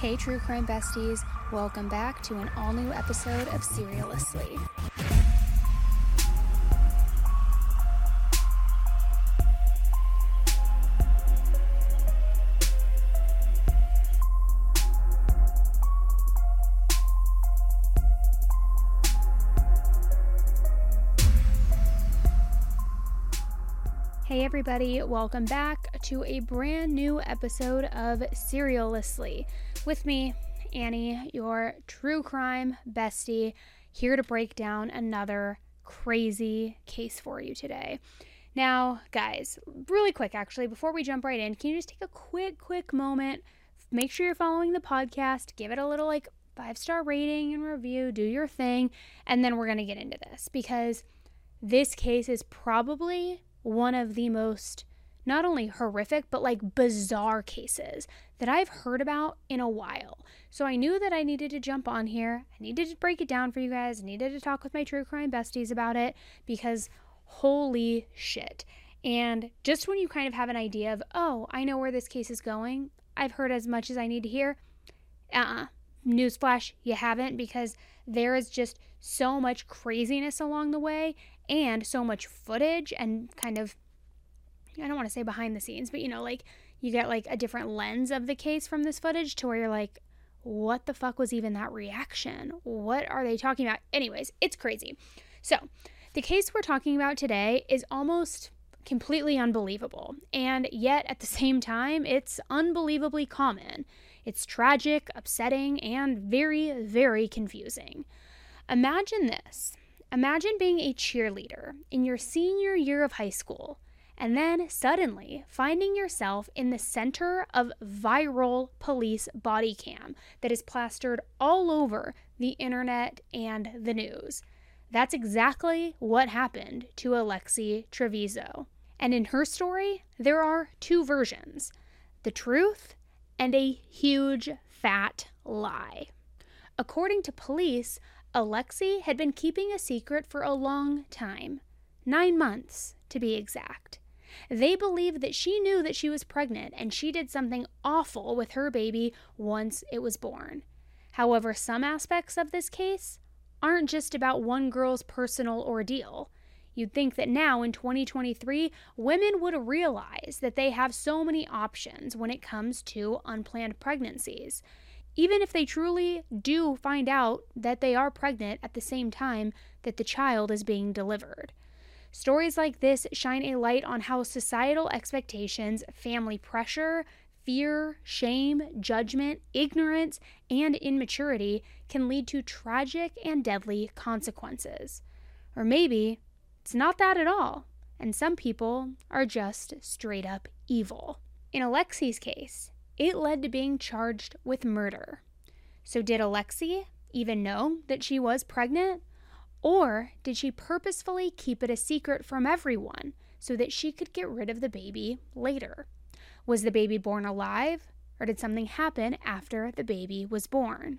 Hey, true crime besties. Welcome back to an all-new episode of Serialously. Hey everybody, welcome back to a brand new episode of Serialously. With me, Annie, your true crime bestie, here to break down another crazy case for you today. Now, guys, really quick actually, before we jump right in, can you just take a quick moment, make sure you're following the podcast, give it a little like 5-star rating and review, do your thing, and then we're going to get into this because this case is probably one of the most not only horrific, but like bizarre cases that I've heard about in a while. So I knew that I needed to jump on here. I needed to break it down for you guys. I needed to talk with my true crime besties about it because holy shit. And just when you kind of have an idea of, oh, I know where this case is going, I've heard as much as I need to hear. Newsflash, you haven't, because there is just so much craziness along the way and so much footage and kind of, I don't want to say behind the scenes, but you know, like you get like a different lens of the case from this footage to where you're like, what the fuck was even that reaction? What are they talking about? Anyways, it's crazy. So the case we're talking about today is almost completely unbelievable. And yet at the same time, it's unbelievably common. It's tragic, upsetting, and very, very confusing. Imagine this. Imagine being a cheerleader in your senior year of high school and then suddenly finding yourself in the center of viral police body cam that is plastered all over the internet and the news. That's exactly what happened to Alexee Trevizo. And in her story, there are two versions: the truth and a huge fat lie. According to police, Alexee had been keeping a secret for a long time, 9 months to be exact. They believe that she knew that she was pregnant and she did something awful with her baby once it was born. However, some aspects of this case aren't just about one girl's personal ordeal. You'd think that now in 2023, women would realize that they have so many options when it comes to unplanned pregnancies. Even if they truly do find out that they are pregnant at the same time that the child is being delivered. Stories like this shine a light on how societal expectations, family pressure, fear, shame, judgment, ignorance, and immaturity can lead to tragic and deadly consequences. Or maybe it's not that at all, and some people are just straight up evil. In Alexee's case, it led to being charged with murder. So did Alexee even know that she was pregnant? Or did she purposefully keep it a secret from everyone so that she could get rid of the baby later? Was the baby born alive, or did something happen after the baby was born?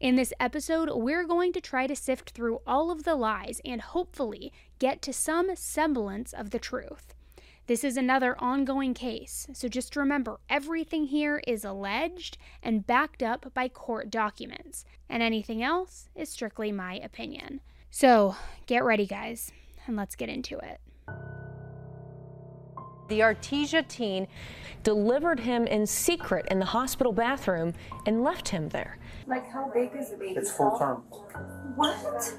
In this episode, we're going to try to sift through all of the lies and hopefully get to some semblance of the truth. This is another ongoing case, so just remember everything here is alleged and backed up by court documents, and anything else is strictly my opinion. So get ready, guys, and let's get into it. The Artesia teen delivered him in secret in the hospital bathroom and left him there. Like, how big is the baby? It's full term. What?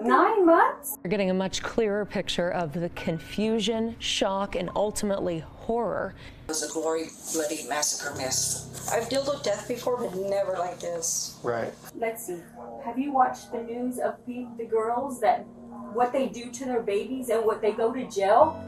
9 months? You're getting a much clearer picture of the confusion, shock, and ultimately horror. It was a glory, bloody massacre mess. I've dealt with death before, but never like this. Right. Lexee, have you watched the news of the girls, that what they do to their babies and what they go to jail?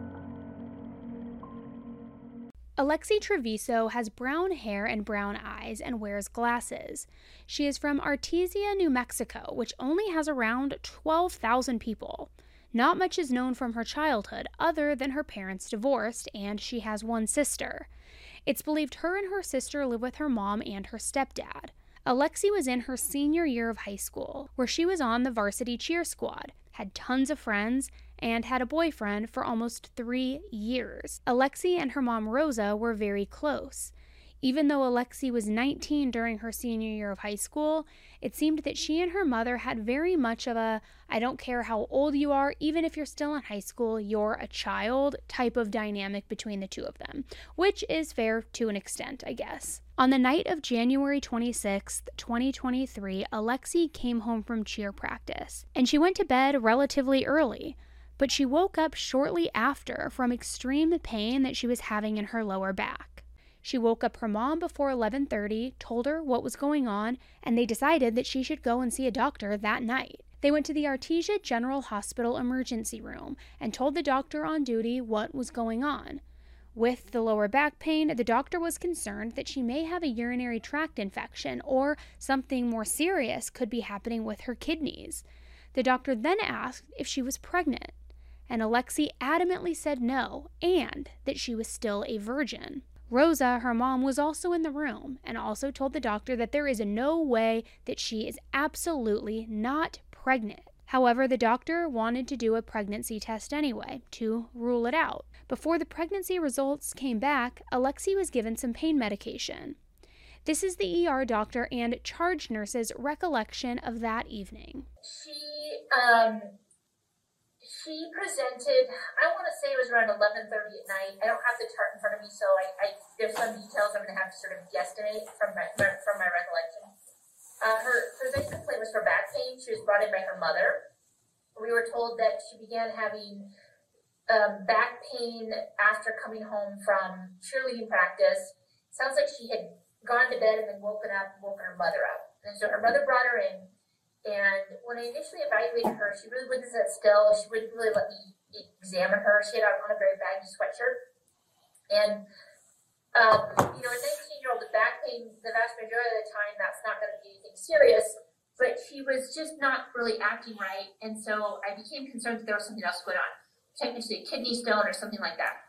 Alexee Trevizo has brown hair and brown eyes and wears glasses. She is from Artesia, New Mexico, which only has around 12,000 people. Not much is known from her childhood other than her parents divorced and she has one sister. It's believed her and her sister live with her mom and her stepdad. Alexee was in her senior year of high school, where she was on the varsity cheer squad, had tons of friends, and had a boyfriend for almost 3 years. Alexee and her mom Rosa were very close. Even though Alexee was 19 during her senior year of high school, it seemed that she and her mother had very much of a "I don't care how old you are, even if you're still in high school, you're a child" type of dynamic between the two of them, which is fair to an extent, I guess. On the night of January 26, 2023, Alexee came home from cheer practice, and she went to bed relatively early. But she woke up shortly after from extreme pain that she was having in her lower back. She woke up her mom before 11:30, told her what was going on, and they decided that she should go and see a doctor that night. They went to the Artesia General Hospital emergency room and told the doctor on duty what was going on. With the lower back pain, the doctor was concerned that she may have a urinary tract infection or something more serious could be happening with her kidneys. The doctor then asked if she was pregnant, and Alexee adamantly said no, and that she was still a virgin. Rosa, her mom, was also in the room and also told the doctor that there is no way that she is absolutely not pregnant. However, the doctor wanted to do a pregnancy test anyway to rule it out. Before the pregnancy results came back, Alexee was given some pain medication. This is the ER doctor and charge nurse's recollection of that evening. She presented, I want to say it was around 11:30 at night. I don't have the chart in front of me, so I there's some details I'm going to have to sort of guesstimate from my recollection. Her presenting complaint was her back pain. She was brought in by her mother. We were told that she began having back pain after coming home from cheerleading practice. Sounds like she had gone to bed and then woken her mother up. And so her mother brought her in. And when I initially evaluated her, she really wouldn't sit still. She wouldn't really let me examine her. She had on a very baggy sweatshirt. And, a 19-year-old with back pain, the vast majority of the time, that's not going to be anything serious. But she was just not really acting right. And so I became concerned that there was something else going on, technically a kidney stone or something like that.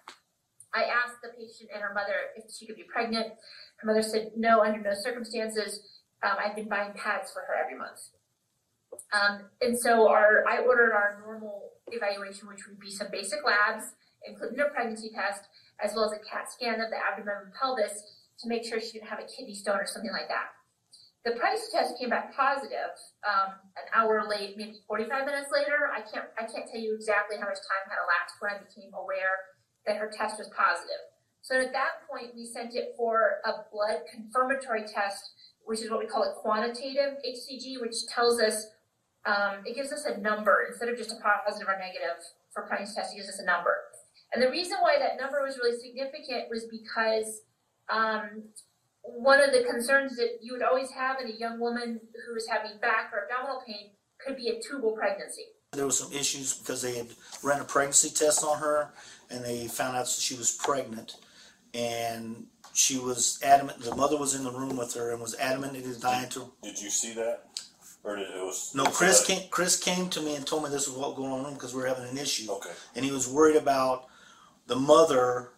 I asked the patient and her mother if she could be pregnant. Her mother said, no, under no circumstances. I've been buying pads for her every month. And so I ordered our normal evaluation, which would be some basic labs, including a pregnancy test, as well as a CAT scan of the abdomen and pelvis to make sure she didn't have a kidney stone or something like that. The pregnancy test came back positive, an hour late, maybe 45 minutes later. I can't tell you exactly how much time had elapsed when I became aware that her test was positive. So at that point, we sent it for a blood confirmatory test, which is what we call a quantitative HCG, which tells us, it gives us a number instead of just a positive or negative for pregnancy test. It gives us a number, and the reason why that number was really significant was because one of the concerns that you would always have in a young woman who is having back or abdominal pain could be a tubal pregnancy. There were some issues because they had ran a pregnancy test on her, and they found out she was pregnant, and she was adamant. The mother was in the room with her and was adamant in denying to. Did you see that? No, Kris came to me and told me this was what was going on in the room because we were having an issue. Okay. And he was worried about the mother,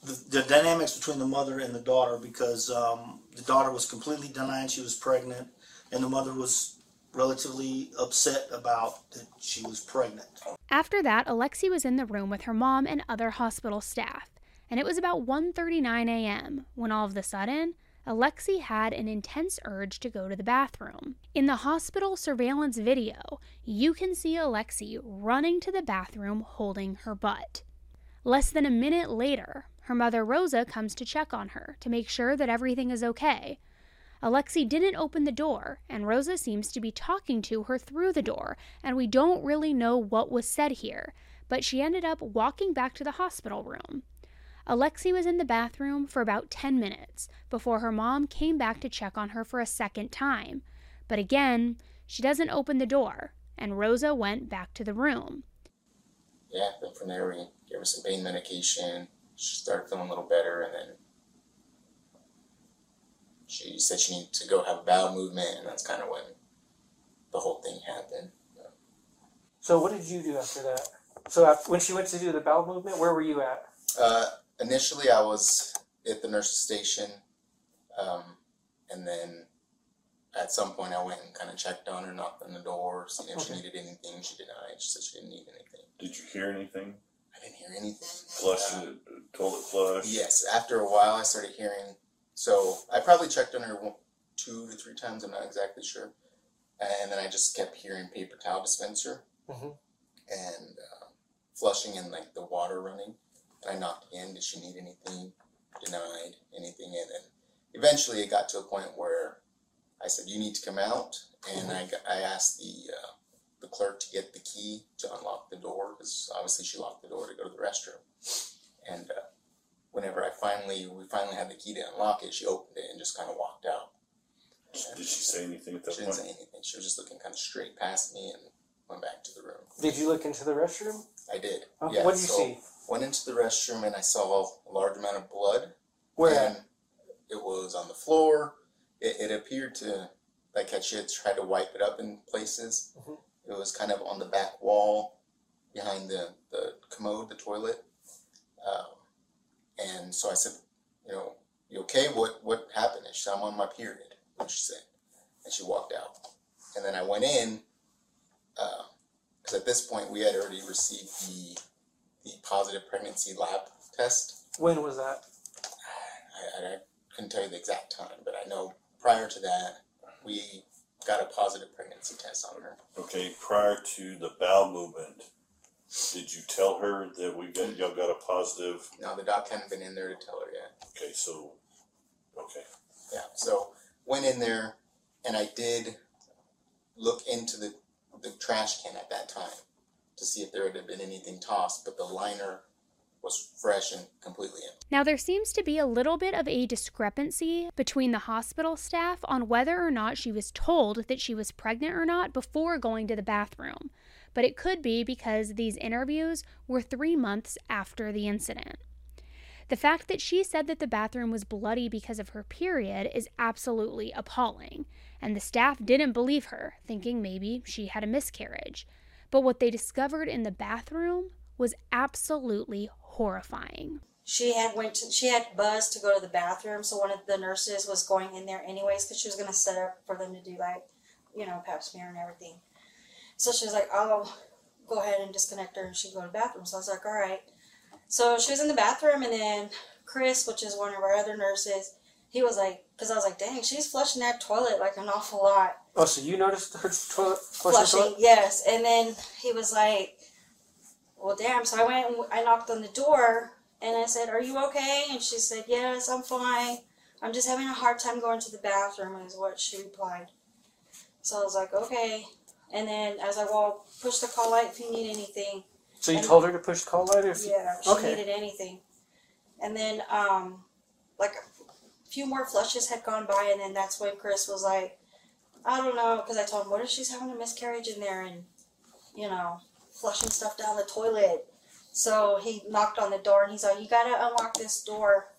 the dynamics between the mother and the daughter, because the daughter was completely denying she was pregnant, and the mother was relatively upset about that she was pregnant. After that, Alexee was in the room with her mom and other hospital staff, and it was about 1:39 a.m. when all of a sudden, Alexee had an intense urge to go to the bathroom. In the hospital surveillance video, you can see Alexee running to the bathroom holding her butt. Less than a minute later, her mother Rosa comes to check on her to make sure that everything is okay. Alexee didn't open the door, and Rosa seems to be talking to her through the door, and we don't really know what was said here, but she ended up walking back to the hospital room. Alexee was in the bathroom for about 10 minutes before her mom came back to check on her for a second time. But again, she doesn't open the door, and Rosa went back to the room. Yeah, went from there, we gave her some pain medication, she started feeling a little better, and then she said she needed to go have a bowel movement, and that's kind of when the whole thing happened. Yeah. So what did you do after that? So when she went to do the bowel movement, where were you at? Initially, I was at the nurse's station, and then at some point I went and kind of checked on her, knocked on the door, seeing if she needed anything. She denied. She said she didn't need anything. Did you hear anything? I didn't hear anything. Flush, toilet flush? Yes. After a while, I started hearing. So I probably checked on her 2 to 3 times. I'm not exactly sure. And then I just kept hearing paper towel dispenser and flushing and like the water running. And I knocked again. Did she need anything? Denied anything. And then eventually it got to a point where I said, you need to come out. And I asked the clerk to get the key to unlock the door, because obviously she locked the door to go to the restroom. And whenever we finally had the key to unlock it, she opened it and just kind of walked out. Did she say anything at that point? She didn't say anything. She was just looking kind of straight past me and went back to the room. Did you look into the restroom? I did. Yeah, what did you see? Went into the restroom and I saw a large amount of blood. Where? And it was on the floor. It appeared to, like, she had tried to wipe it up in places. It was kind of on the back wall behind the commode, the toilet. And so I said, you know, you okay? What happened? And she said, I'm on my period, what she said. And she walked out. And then I went in, because at this point we had already received the positive pregnancy lab test. When was that? I couldn't tell you the exact time, but I know prior to that we got a positive pregnancy test on her. Okay, prior to the bowel movement, did you tell her that y'all got a positive? No, the doc hadn't been in there to tell her yet. Okay, so, okay. Yeah, so went in there, and I did look into the trash can at that time to see if there had been anything tossed, but the liner was fresh and completely empty. Now, there seems to be a little bit of a discrepancy between the hospital staff on whether or not she was told that she was pregnant or not before going to the bathroom, but it could be because these interviews were 3 months after the incident. The fact that she said that the bathroom was bloody because of her period is absolutely appalling, and the staff didn't believe her, thinking maybe she had a miscarriage. But what they discovered in the bathroom was absolutely horrifying. She had buzzed to go to the bathroom, so one of the nurses was going in there anyways, because she was going to set up for them to do, like, you know, pap smear and everything. So she was like, I'll go ahead and disconnect her, and she'd go to the bathroom. So I was like, all right. So she was in the bathroom, and then Kris, which is one of our other nurses, he was like, because I was like, dang, she's flushing that toilet like an awful lot. Oh, so you noticed her flushing? Yes. And then he was like, well, damn. So I went and I knocked on the door, and I said, are you okay? And she said, yes, I'm fine. I'm just having a hard time going to the bathroom, is what she replied. So I was like, okay. And then I was like, well, push the call light if you need anything. So you told her to push the call light? She needed anything. And then, like, a few more flushes had gone by, and then that's when Kris was like, I don't know, because I told him, what if she's having a miscarriage in there and, you know, flushing stuff down the toilet? So he knocked on the door, and he's like, you got to unlock this door.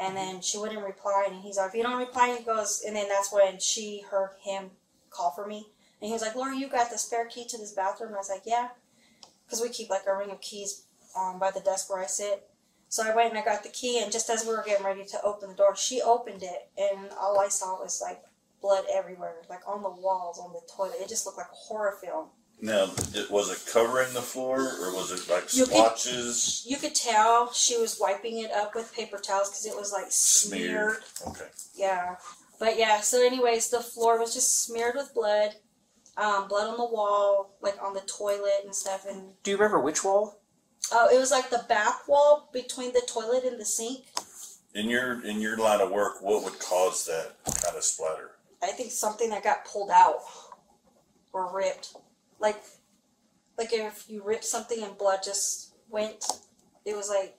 And then she wouldn't reply, and he's like, if you don't reply, he goes, and then that's when she heard him call for me. And he was like, Laura, you got the spare key to this bathroom? And I was like, yeah, because we keep, like, a ring of keys by the desk where I sit. So I went and I got the key, and just as we were getting ready to open the door, she opened it, and all I saw was, like, blood everywhere, like on the walls, on the toilet. It just looked like a horror film. Now, was it covering the floor, or was it, like, splotches? You could tell she was wiping it up with paper towels because it was, like, smeared. Okay. Yeah. But, yeah, so anyways, the floor was just smeared with blood. Blood on the wall, like on the toilet and stuff. And do you remember which wall? Oh, it was like the back wall between the toilet and the sink. In your line of work, what would cause that kind of splatter? I think something that got pulled out or ripped, like if you ripped something and blood just went. It was like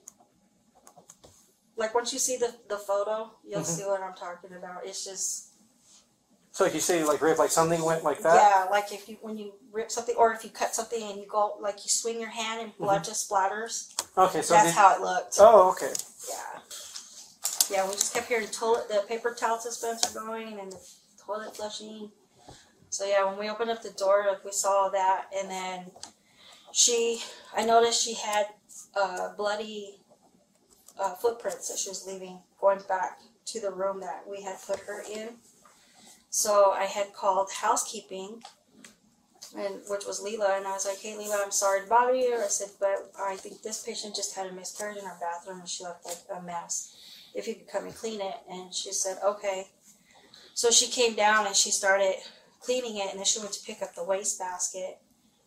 once you see the photo, you'll see what I'm talking about. It's just So like you say, like rip, like something went like that? Yeah, like if you, when you rip something, or if you cut something and you go, like you swing your hand and blood just splatters. Okay, so that's how it looked. Oh, okay. Yeah. Yeah, we just kept hearing the paper towel dispenser going and the toilet flushing. So yeah, when we opened up the door, like we saw that, and then I noticed she had bloody footprints that she was leaving, going back to the room that we had put her in. So I had called housekeeping, which was Leela, and I was like, hey, Leela, I'm sorry to bother you. I said, but I think this patient just had a miscarriage in her bathroom, and she left like a mess. If you could come and clean it. And she said, okay. So she came down and she started cleaning it, and then she went to pick up the wastebasket.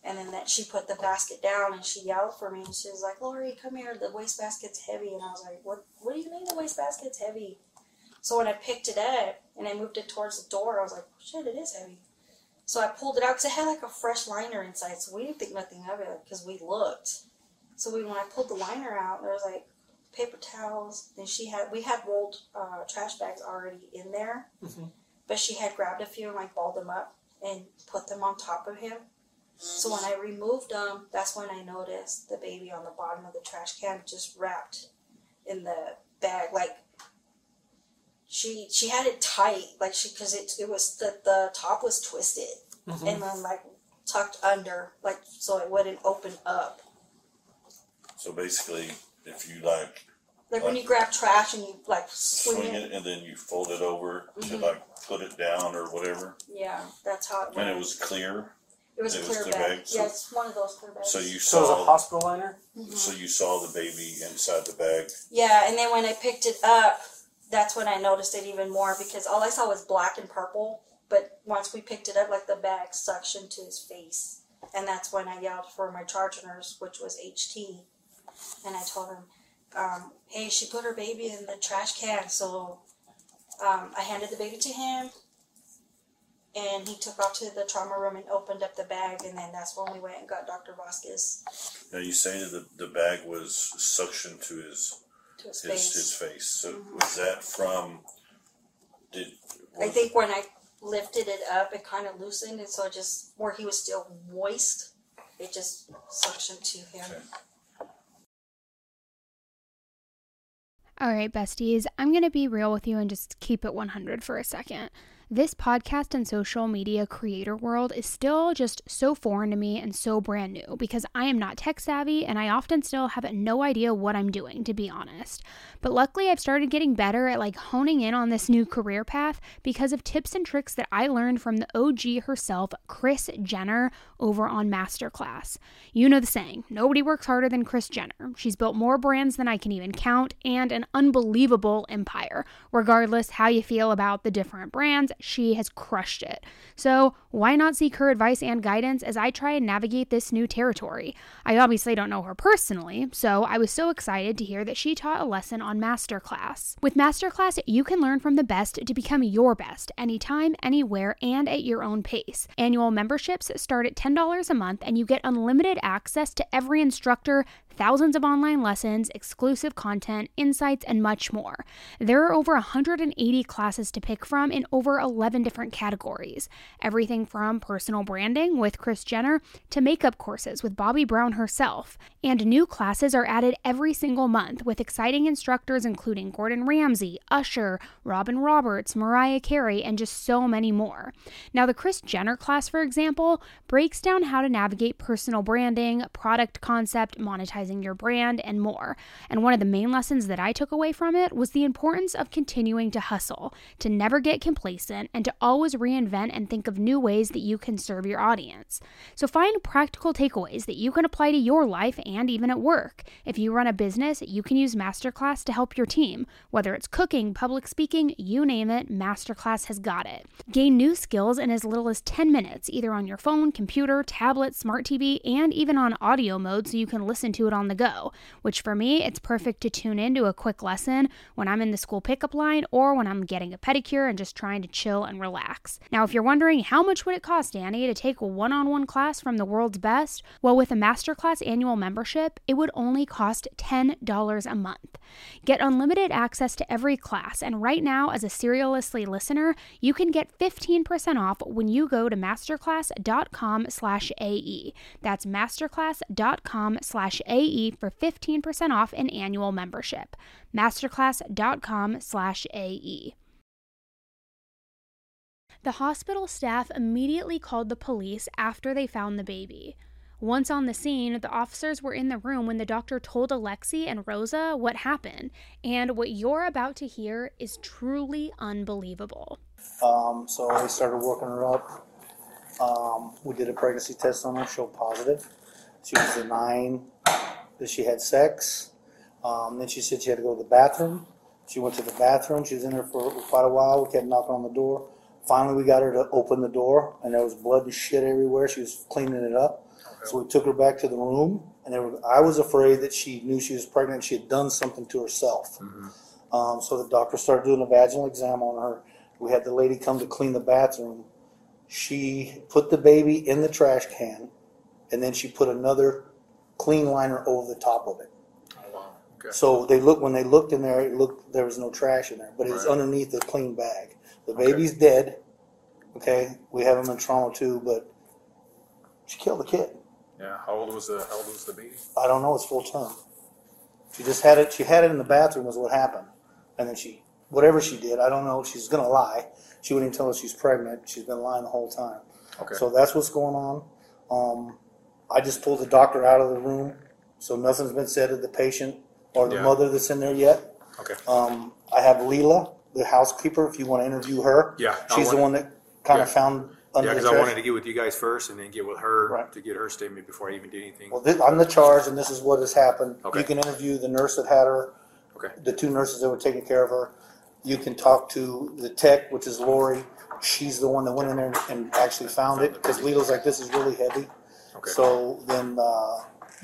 And then she put the basket down, and she yelled for me, and she was like, Lori, come here, the wastebasket's heavy. And I was like, what do you mean the wastebasket's heavy? So when I picked it up and I moved it towards the door, I was like, shit, it is heavy. So I pulled it out because it had like a fresh liner inside. So we didn't think nothing of it because we looked. So when I pulled the liner out, there was like paper towels. And we had rolled trash bags already in there. Mm-hmm. But she had grabbed a few and like balled them up and put them on top of him. So when I removed them, that's when I noticed the baby on the bottom of the trash can just wrapped in the bag, like. She had it tight, like because it was the top was twisted and then like tucked under, like so it wouldn't open up. So basically, if you like when you grab trash and you like swing it and then you fold it over to like put it down or whatever. Yeah, that's how it went. And it was clear. It was a clear bag. So, yeah, it's one of those clear bags. So you saw the hospital liner. Mm-hmm. So you saw the baby inside the bag. Yeah, and then when I picked it up, that's when I noticed it even more because all I saw was black and purple. But once we picked it up, like the bag suctioned to his face. And that's when I yelled for my charge nurse, which was HT. And I told him, hey, she put her baby in the trash can. So I handed the baby to him. And he took off to the trauma room and opened up the bag. And then that's when we went and got Dr. Vasquez. Now you say that the bag was suctioned to his face. So was that from? I think when I lifted it up, it kind of loosened, and so it just where he was still moist, it just suctioned to him. Okay. All right, besties, I'm gonna be real with you and just keep it 100 for a second. This podcast and social media creator world is still just so foreign to me and so brand new because I am not tech savvy and I often still have no idea what I'm doing, to be honest. But luckily I've started getting better at like honing in on this new career path because of tips and tricks that I learned from the OG herself, Kris Jenner, over on Masterclass. You know the saying, nobody works harder than Kris Jenner. She's built more brands than I can even count and an unbelievable empire. Regardless how you feel about the different brands, she has crushed it. So why not seek her advice and guidance as I try and navigate this new territory? I obviously don't know her personally, so I was so excited to hear that she taught a lesson on Masterclass. With Masterclass, you can learn from the best to become your best anytime, anywhere, and at your own pace. Annual memberships start at $10 a month, and you get unlimited access to every instructor, thousands of online lessons, exclusive content, insights, and much more. There are over 180 classes to pick from in over 11 different categories. Everything from personal branding with Kris Jenner to makeup courses with Bobbi Brown herself. And new classes are added every single month with exciting instructors including Gordon Ramsay, Usher, Robin Roberts, Mariah Carey, and just so many more. Now, the Kris Jenner class, for example, breaks down how to navigate personal branding, product concept, monetizing your brand, and more. And one of the main lessons that I took away from it was the importance of continuing to hustle, to never get complacent, and to always reinvent and think of new ways that you can serve your audience. So find practical takeaways that you can apply to your life and even at work. If you run a business, you can use Masterclass to help your team. Whether it's cooking, public speaking, you name it, Masterclass has got it. Gain new skills in as little as 10 minutes, either on your phone, computer, tablet, smart TV, and even on audio mode so you can listen to it on on the go, which for me, it's perfect to tune into a quick lesson when I'm in the school pickup line or when I'm getting a pedicure and just trying to chill and relax. Now, if you're wondering how much would it cost, Annie, to take a one-on-one class from the world's best, well, with a Masterclass annual membership, it would only cost $10 a month. Get unlimited access to every class, and right now, as a Serialously listener, you can get 15% off when you go to masterclass.com/AE. That's masterclass.com/AE for 15% off an annual membership. Masterclass.com/AE. The hospital staff immediately called the police after they found the baby. Once on the scene, the officers were in the room when the doctor told Alexee and Rosa what happened, and what you're about to hear is truly unbelievable. So we started working her up. We did a pregnancy test on her, showed positive. She was denying that she had sex. Then she said she had to go to the bathroom. She went to the bathroom. She was in there for quite a while. We kept knocking on the door. Finally, we got her to open the door, and there was blood and shit everywhere. She was cleaning it up. So we took her back to the room, and I was afraid that she knew she was pregnant and she had done something to herself. Mm-hmm. So the doctor started doing a vaginal exam on her. We had the lady come to clean the bathroom. She put the baby in the trash can, and then she put another clean liner over the top of it. Oh, wow. Okay. So when they looked in there, there was no trash in there, but it was underneath the clean bag. The baby's dead. Okay, we have him in trauma too, but she killed the kid. Yeah, how old was the baby? I don't know. It's full term. She just had it. She had it in the bathroom is what happened, and then whatever she did, I don't know. She's gonna lie. She wouldn't even tell us she's pregnant. She's been lying the whole time. Okay. So that's what's going on. I just pulled the doctor out of the room, so nothing's been said to the patient or the mother that's in there yet. Okay. I have Leela, the housekeeper. If you want to interview her, she's the one that kind of found. Yeah, because I wanted to get with you guys first and then get with her to get her statement before I even did anything. Well, I'm the charge, and this is what has happened. Okay. You can interview the nurse that had her, the two nurses that were taking care of her. You can talk to the tech, which is Lori. She's the one that went in there and actually found it because Lito's like, this is really heavy. Okay. So then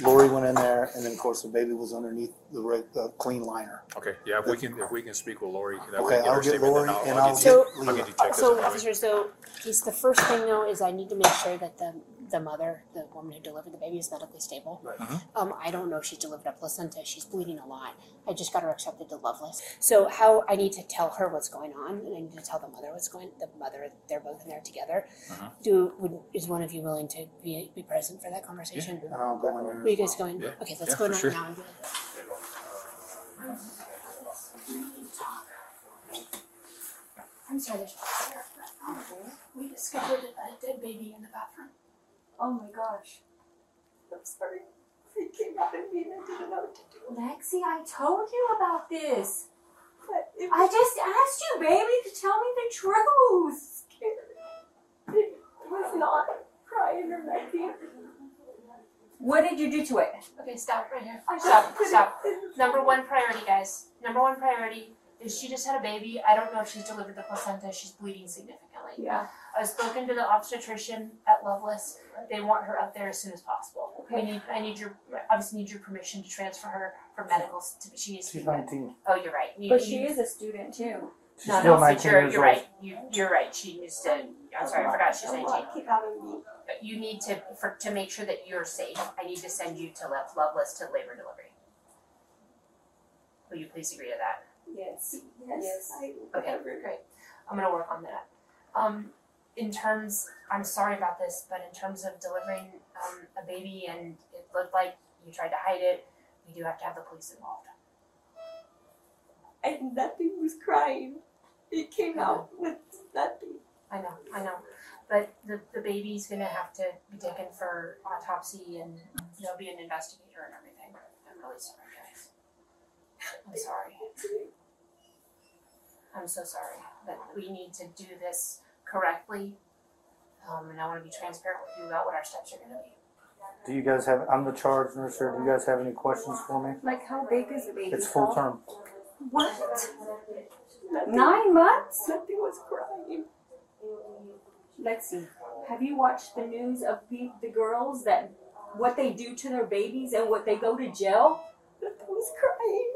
Lori went in there, and then, of course, the baby was underneath the clean liner. Okay, yeah, if we can speak with Lori. I'll get Lori, and I'll get you checked. So, officer, the first thing, though, is I need to make sure that the mother, the woman who delivered the baby, is medically stable. Right. Mm-hmm. I don't know if she delivered a placenta. She's bleeding a lot. I just got her accepted to Lovelace. So how I need to tell her what's going on, and I need to tell the mother what's going on. The mother, they're both in there together. Mm-hmm. Is one of you willing to be present for that conversation? Yeah. I'll go in there. Were you guys going? Yeah. Okay, let's go now. I'm sorry, we discovered a dead baby in the bathroom. Oh my gosh. I'm sorry. It came out of me and I didn't know what to do. Lexee, I told you about this. But I just asked you, baby, to tell me the truth. It was not crying or nothing. What did you do to it? Okay, stop right here. Stop. Number one priority, guys, is she just had a baby. I don't know if she's delivered the placenta. She's bleeding significantly. Yeah. I've spoken to the obstetrician at Lovelace. They want her up there as soon as possible. Okay. I obviously need your permission to transfer her for medicals. She's 19. Oh, you're right. She is a student too. She's still 19 years old. You're right. You're right. She needs to. I'm sorry, I forgot she's 19. But you need to make sure that you're safe. I need to send you to Lovelace to labor delivery. Will you please agree to that? Yes. Yes. Okay. Great. I'm gonna work on that. I'm sorry about this, but in terms of delivering a baby, and it looked like you tried to hide it, we do have to have the police involved. And nothing was crying. It came out with nothing. I know. But the baby's going to have to be taken for autopsy, and there'll be an investigator and everything. I'm really sorry, guys. I'm sorry. I'm so sorry. But we need to do this correctly, and I want to be transparent with you about what our steps are going to be. Do you guys have, I'm the charge nurse here, do you guys have any questions for me? Like, how big is the baby? It's full term. What? Nothing. 9 months? Nothing was crying. Lexee, have you watched the news of the girls that what they do to their babies and what they go to jail. I was crying.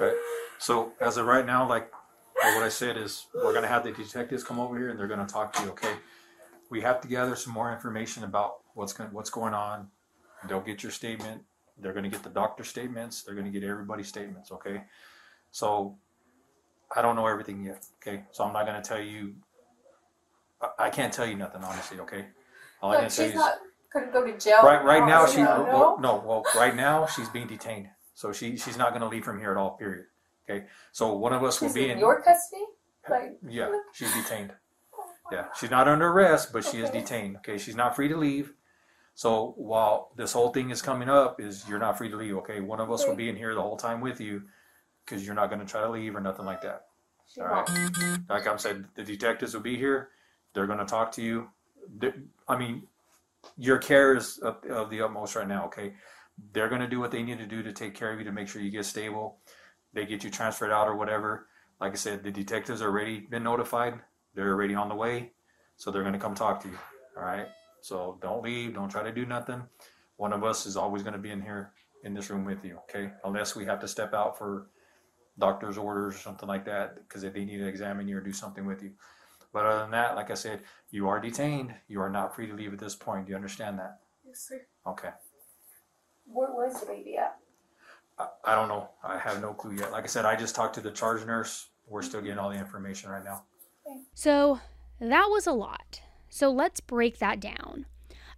Okay. So as of right now, like what I said is we're going to have the detectives come over here and they're going to talk to you. Okay. We have to gather some more information about what's going on. They'll get your statement. They're going to get the doctor's statements. They're going to get everybody's statements. Okay. So I don't know everything yet. Okay. So I'm not going to tell you. I can't tell you nothing, honestly. Okay. All I can say is she's not going to go to jail. Right now, right now she's being detained. So she's not going to leave from here at all, period. Okay. So one of us will be in your custody? Like, yeah, she's detained. Yeah, she's not under arrest, but she is detained. Okay, she's not free to leave. So while this whole thing is coming up, is you're not free to leave. Okay, one of us will be in here the whole time with you, because you're not going to try to leave or nothing like that. All right. Like I said, the detectives will be here. They're going to talk to you. I mean, your care is of the utmost right now. Okay, they're going to do what they need to do to take care of you to make sure you get stable. They get you transferred out or whatever. Like I said, the detectives already been notified. They're already on the way, so they're going to come talk to you, all right? So don't leave. Don't try to do nothing. One of us is always going to be in here, in this room with you, okay? Unless we have to step out for doctor's orders or something like that, because if they need to examine you or do something with you. But other than that, like I said, you are detained. You are not free to leave at this point. Do you understand that? Yes, sir. Okay. Where was the baby at? I don't know. I have no clue yet. Like I said, I just talked to the charge nurse. We're still getting all the information right now. So that was a lot. So let's break that down.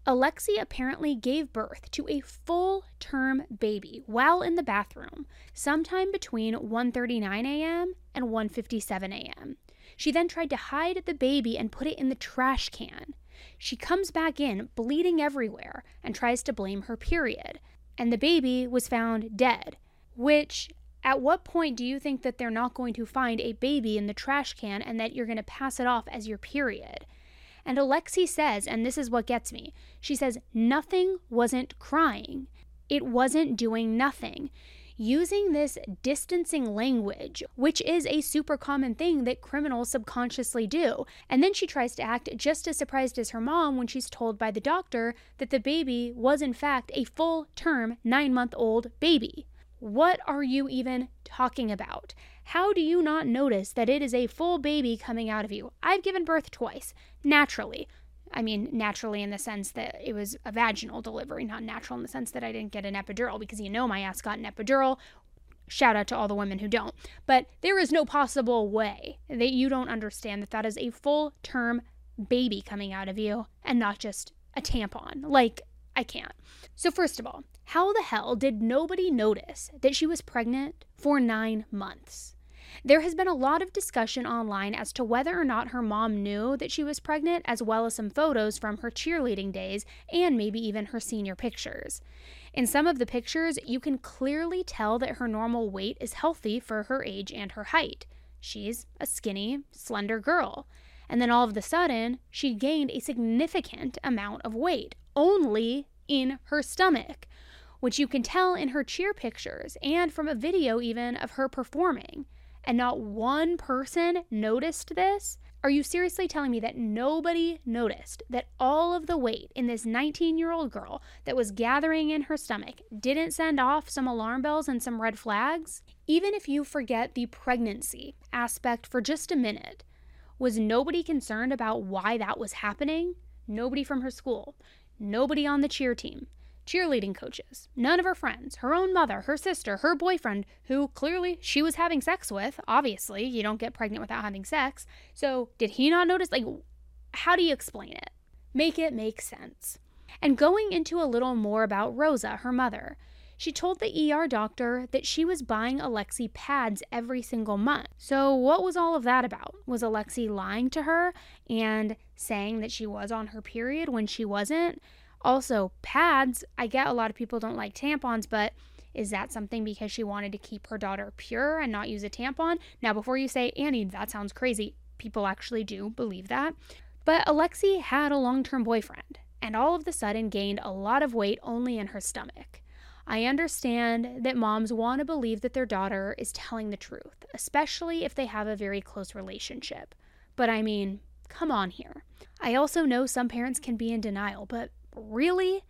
Alexee apparently gave birth to a full-term baby while in the bathroom, sometime between 1:39 a.m. and 1:57 a.m. She then tried to hide the baby and put it in the trash can. She comes back in, bleeding everywhere, and tries to blame her period. And the baby was found dead, which... At what point do you think that they're not going to find a baby in the trash can and that you're going to pass it off as your period? And Alexee says, and this is what gets me, she says, nothing wasn't crying. It wasn't doing nothing. Using this distancing language, which is a super common thing that criminals subconsciously do. And then she tries to act just as surprised as her mom when she's told by the doctor that the baby was in fact a full-term 9-month-old baby. What are you even talking about? How do you not notice that it is a full baby coming out of you? I've given birth twice, naturally. I mean, naturally in the sense that it was a vaginal delivery, not natural in the sense that I didn't get an epidural, because you know my ass got an epidural. Shout out to all the women who don't. But there is no possible way that you don't understand that that is a full-term baby coming out of you and not just a tampon. Like, I can't. So first of all, how the hell did nobody notice that she was pregnant for 9 months? There has been a lot of discussion online as to whether or not her mom knew that she was pregnant, as well as some photos from her cheerleading days and maybe even her senior pictures. In some of the pictures, you can clearly tell that her normal weight is healthy for her age and her height. She's a skinny, slender girl. And then all of a sudden, she gained a significant amount of weight, only in her stomach, which you can tell in her cheer pictures and from a video even of her performing. And not one person noticed this? Are you seriously telling me that nobody noticed that all of the weight in this 19-year-old girl that was gathering in her stomach didn't send off some alarm bells and some red flags? Even if you forget the pregnancy aspect for just a minute, was nobody concerned about why that was happening? Nobody from her school. Nobody on the cheer team, cheerleading coaches, none of her friends, her own mother, her sister, her boyfriend, who clearly she was having sex with. Obviously, you don't get pregnant without having sex. So did he not notice? Like, how do you explain it? Make it make sense. And going into a little more about Rosa, her mother, she told the ER doctor that she was buying Alexee pads every single month. So what was all of that about? Was Alexee lying to her and saying that she was on her period when she wasn't? Also, pads, I get a lot of people don't like tampons, but is that something because she wanted to keep her daughter pure and not use a tampon? Now, before you say, Annie, that sounds crazy, people actually do believe that. But Alexee had a long-term boyfriend and all of a sudden gained a lot of weight only in her stomach. I understand that moms want to believe that their daughter is telling the truth, especially if they have a very close relationship. But I mean, Come on here. I also know some parents can be in denial, but really?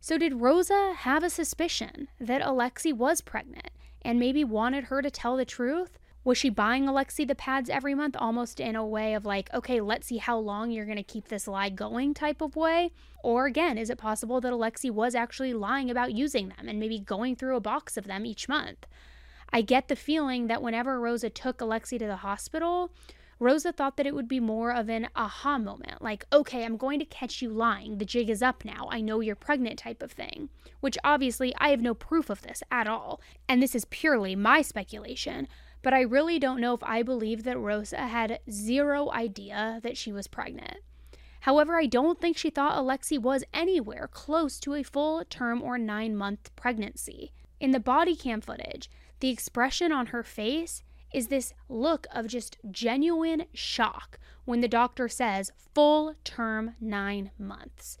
So did Rosa have a suspicion that Alexee was pregnant and maybe wanted her to tell the truth? Was she buying Alexee the pads every month almost in a way of like, okay, let's see how long you're going to keep this lie going type of way? Or again, is it possible that Alexee was actually lying about using them and maybe going through a box of them each month? I get the feeling that whenever Rosa took Alexee to the hospital, Rosa thought that it would be more of an aha moment, like, okay, I'm going to catch you lying. The jig is up now. I know you're pregnant type of thing, which obviously I have no proof of this at all. And this is purely my speculation. But I really don't know if I believe that Rosa had zero idea that she was pregnant. However, I don't think she thought Alexee was anywhere close to a full term or 9-month pregnancy. In the body cam footage, the expression on her face is this look of just genuine shock when the doctor says full term 9 months.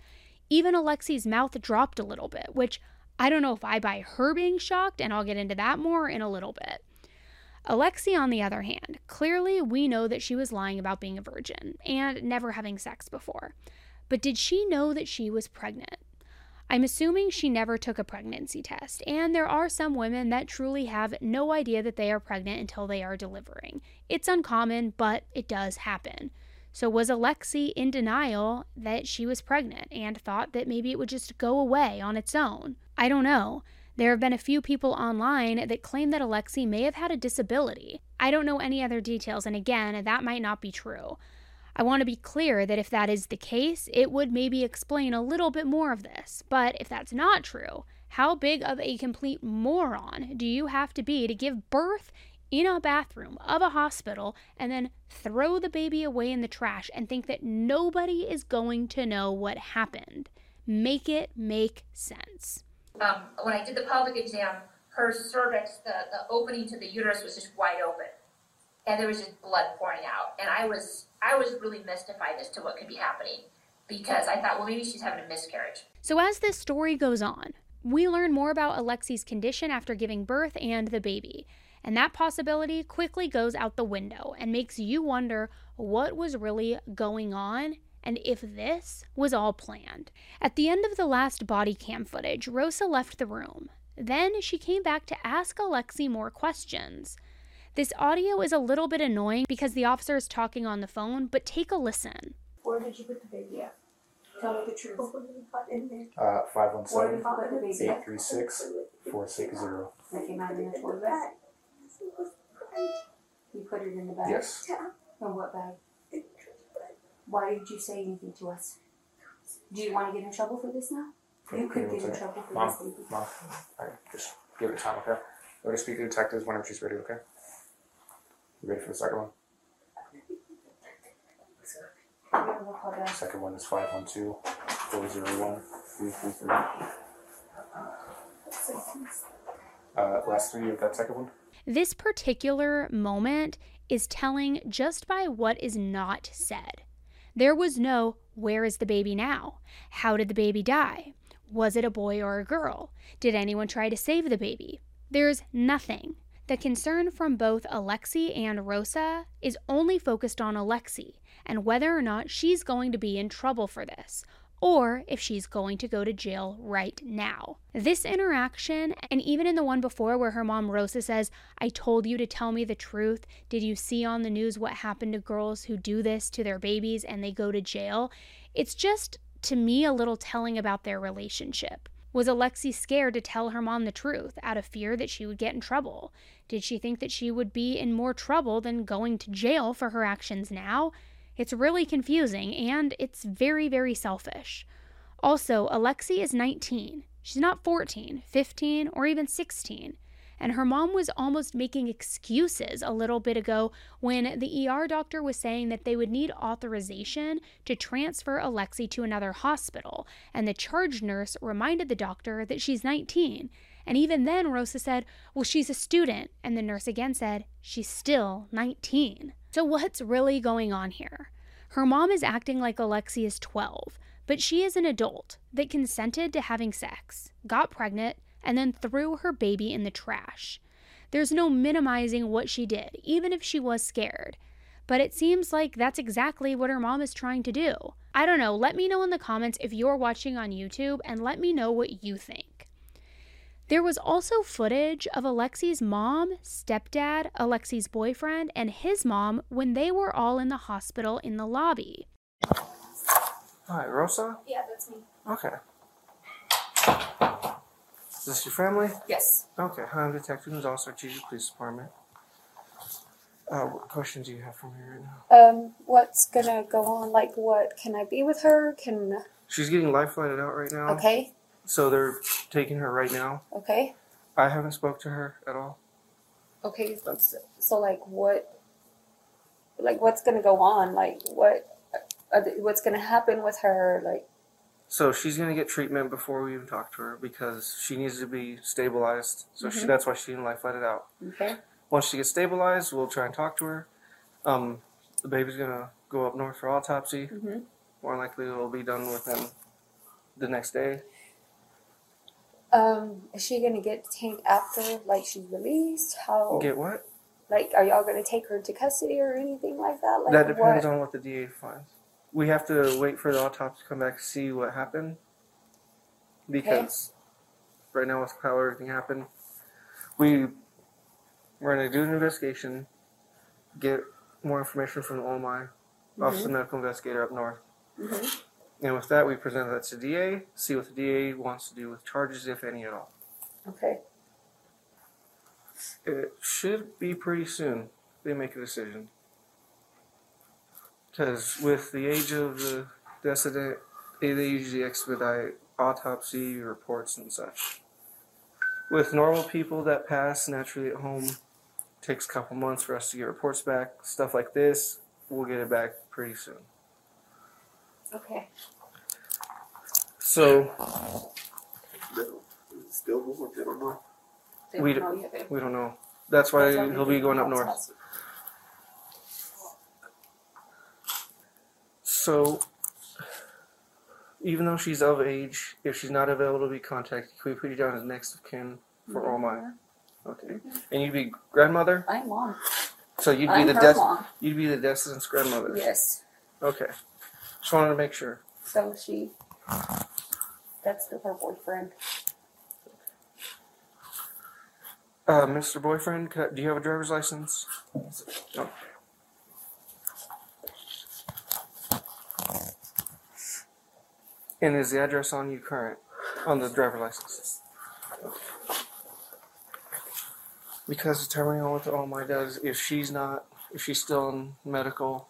Even Alexee's mouth dropped a little bit, which I don't know if I buy her being shocked, and I'll get into that more in a little bit. Alexee, on the other hand, clearly we know that she was lying about being a virgin and never having sex before. But did she know that she was pregnant? I'm assuming she never took a pregnancy test, and there are some women that truly have no idea that they are pregnant until they are delivering. It's uncommon, but it does happen. So was Alexee in denial that she was pregnant and thought that maybe it would just go away on its own? I don't know. There have been a few people online that claim that Alexee may have had a disability. I don't know any other details, and again, that might not be true. I want to be clear that if that is the case, it would maybe explain a little bit more of this. But if that's not true, how big of a complete moron do you have to be to give birth in a bathroom of a hospital and then throw the baby away in the trash and think that nobody is going to know what happened? Make it make sense. When I did the pelvic exam, her cervix, the opening to the uterus was just wide open, and there was just blood pouring out. And I was really mystified as to what could be happening, because I thought, well, maybe she's having a miscarriage. So as this story goes on, we learn more about Alexee's condition after giving birth and the baby. And that possibility quickly goes out the window and makes you wonder what was really going on and if this was all planned. At the end of the last body cam footage, Rosa left the room. Then she came back to ask Alexee more questions. This audio is a little bit annoying because the officer is talking on the phone, but take a listen. Where did you put the baby at? Tell me the truth. 517-836-460. That came out in the toilet. You put it in the bag? Yes. In what bag? Why did you say anything to us? Do you want to get in trouble for this now? You could get in trouble for this, baby. Mom, all right, just give it time, okay? I'm going to speak to detectives whenever she's ready, okay? You ready for the second one? The second one is 512-401-333. Last three of that second one. This particular moment is telling just by what is not said. There was no, where is the baby now? How did the baby die? Was it a boy or a girl? Did anyone try to save the baby? There's nothing. The concern from both Alexee and Rosa is only focused on Alexee and whether or not she's going to be in trouble for this, or if she's going to go to jail right now. This interaction, and even in the one before where her mom Rosa says, I told you to tell me the truth. Did you see on the news what happened to girls who do this to their babies and they go to jail? It's just, to me, a little telling about their relationship. Was Alexee scared to tell her mom the truth out of fear that she would get in trouble? Did she think that she would be in more trouble than going to jail for her actions now? It's really confusing, and it's very, very selfish. Also, Alexee is 19. She's not 14, 15, or even 16. And her mom was almost making excuses a little bit ago when the ER doctor was saying that they would need authorization to transfer Alexee to another hospital. And the charge nurse reminded the doctor that she's 19. And even then, Rosa said, well, she's a student. And the nurse again said, she's still 19. So what's really going on here? Her mom is acting like Alexee is 12, but she is an adult that consented to having sex, got pregnant, and then threw her baby in the trash. There's no minimizing what she did, even if she was scared. But it seems like that's exactly what her mom is trying to do. I don't know, let me know in the comments if you're watching on YouTube and let me know what you think. There was also footage of Alexee's mom, stepdad, Alexee's boyfriend, and his mom when they were all in the hospital in the lobby. Hi, Rosa? Yeah, that's me. Okay. Is this your family? Yes. Okay, hi, I'm Detective Gonzalez, Artesia Police Department. What questions do you have for me right now? What's gonna go on? Like, what, can I be with her? Can... She's getting life-flighted out right now. Okay. So they're taking her right now. Okay. I haven't spoke to her at all. Okay, so like, what... Like, what's gonna go on? Like, what... what's gonna happen with her? Like... So she's gonna get treatment before we even talk to her because she needs to be stabilized. So mm-hmm. That's why she didn't life-flighted out. Okay. Once she gets stabilized, we'll try and talk to her. The baby's going to go up north for autopsy. Mm-hmm. More likely it'll be done within the next day. Is she going to get detained after, like, she's released? How? Get what? Like, are y'all going to take her into custody or anything like that? Like, that depends on what the DA finds. We have to wait for the autopsy to come back to see what happened. Because right now with how everything happened, we're going to do an investigation, get more information from the OMI, mm-hmm. Office of the Medical Investigator up north. Mm-hmm. And with that, we present that to the DA, see what the DA wants to do with charges, if any at all. Okay. It should be pretty soon they make a decision. Because with the age of the decedent, they usually expedite autopsy reports and such. With normal people that pass naturally at home, takes a couple months for us to get reports back. Stuff like this, we'll get it back pretty soon. Okay. So, still more. We don't know. That's why he'll be going up north. So, even though she's of age, if she's not available to be contacted, can we put you down as next of kin for all mine? Okay. And you'd be grandmother? I'm mom. So you'd be you'd be the decedent's grandmother. Yes. Okay. Just wanted to make sure. So that's her boyfriend. Mr. Boyfriend, do you have a driver's license? Yes. No. And is the address on you current? On the driver's license? Because determining on what the OMI does, if she's still in medical,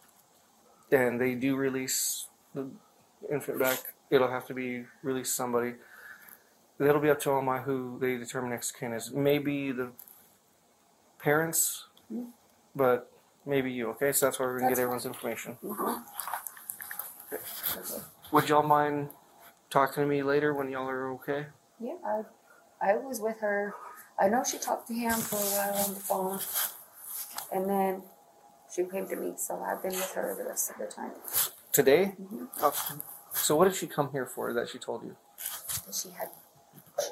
and they do release the infant back, it'll have to be released somebody. It'll be up to OMI who they determine next kin is. Maybe the parents, but maybe you, okay? So that's where we're going to get everyone's information. Mm-hmm. Okay. Would y'all mind talking to me later when y'all are okay? Yeah, I was with her. I know she talked to him for a while on the phone, and then she came to me, so I've been with her the rest of the time. Today? Mm-hmm. Oh, so what did she come here for that she told you? She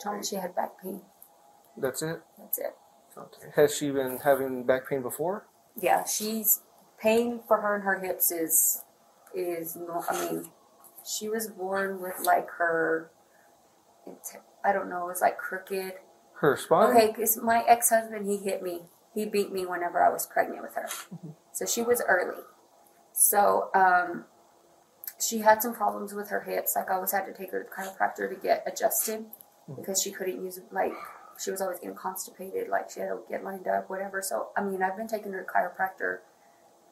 told me she had back pain. That's it? That's it. Okay. Has she been having back pain before? Yeah, pain for her in her hips is not, she was born with like her, I don't know, it was like crooked. Her spine? Okay, because my ex-husband, he hit me. He beat me whenever I was pregnant with her. Mm-hmm. So she was early. So she had some problems with her hips. Like I always had to take her to the chiropractor to get adjusted because she couldn't use, like she was always getting constipated. Like she had to get lined up, whatever. So, I've been taking her to chiropractor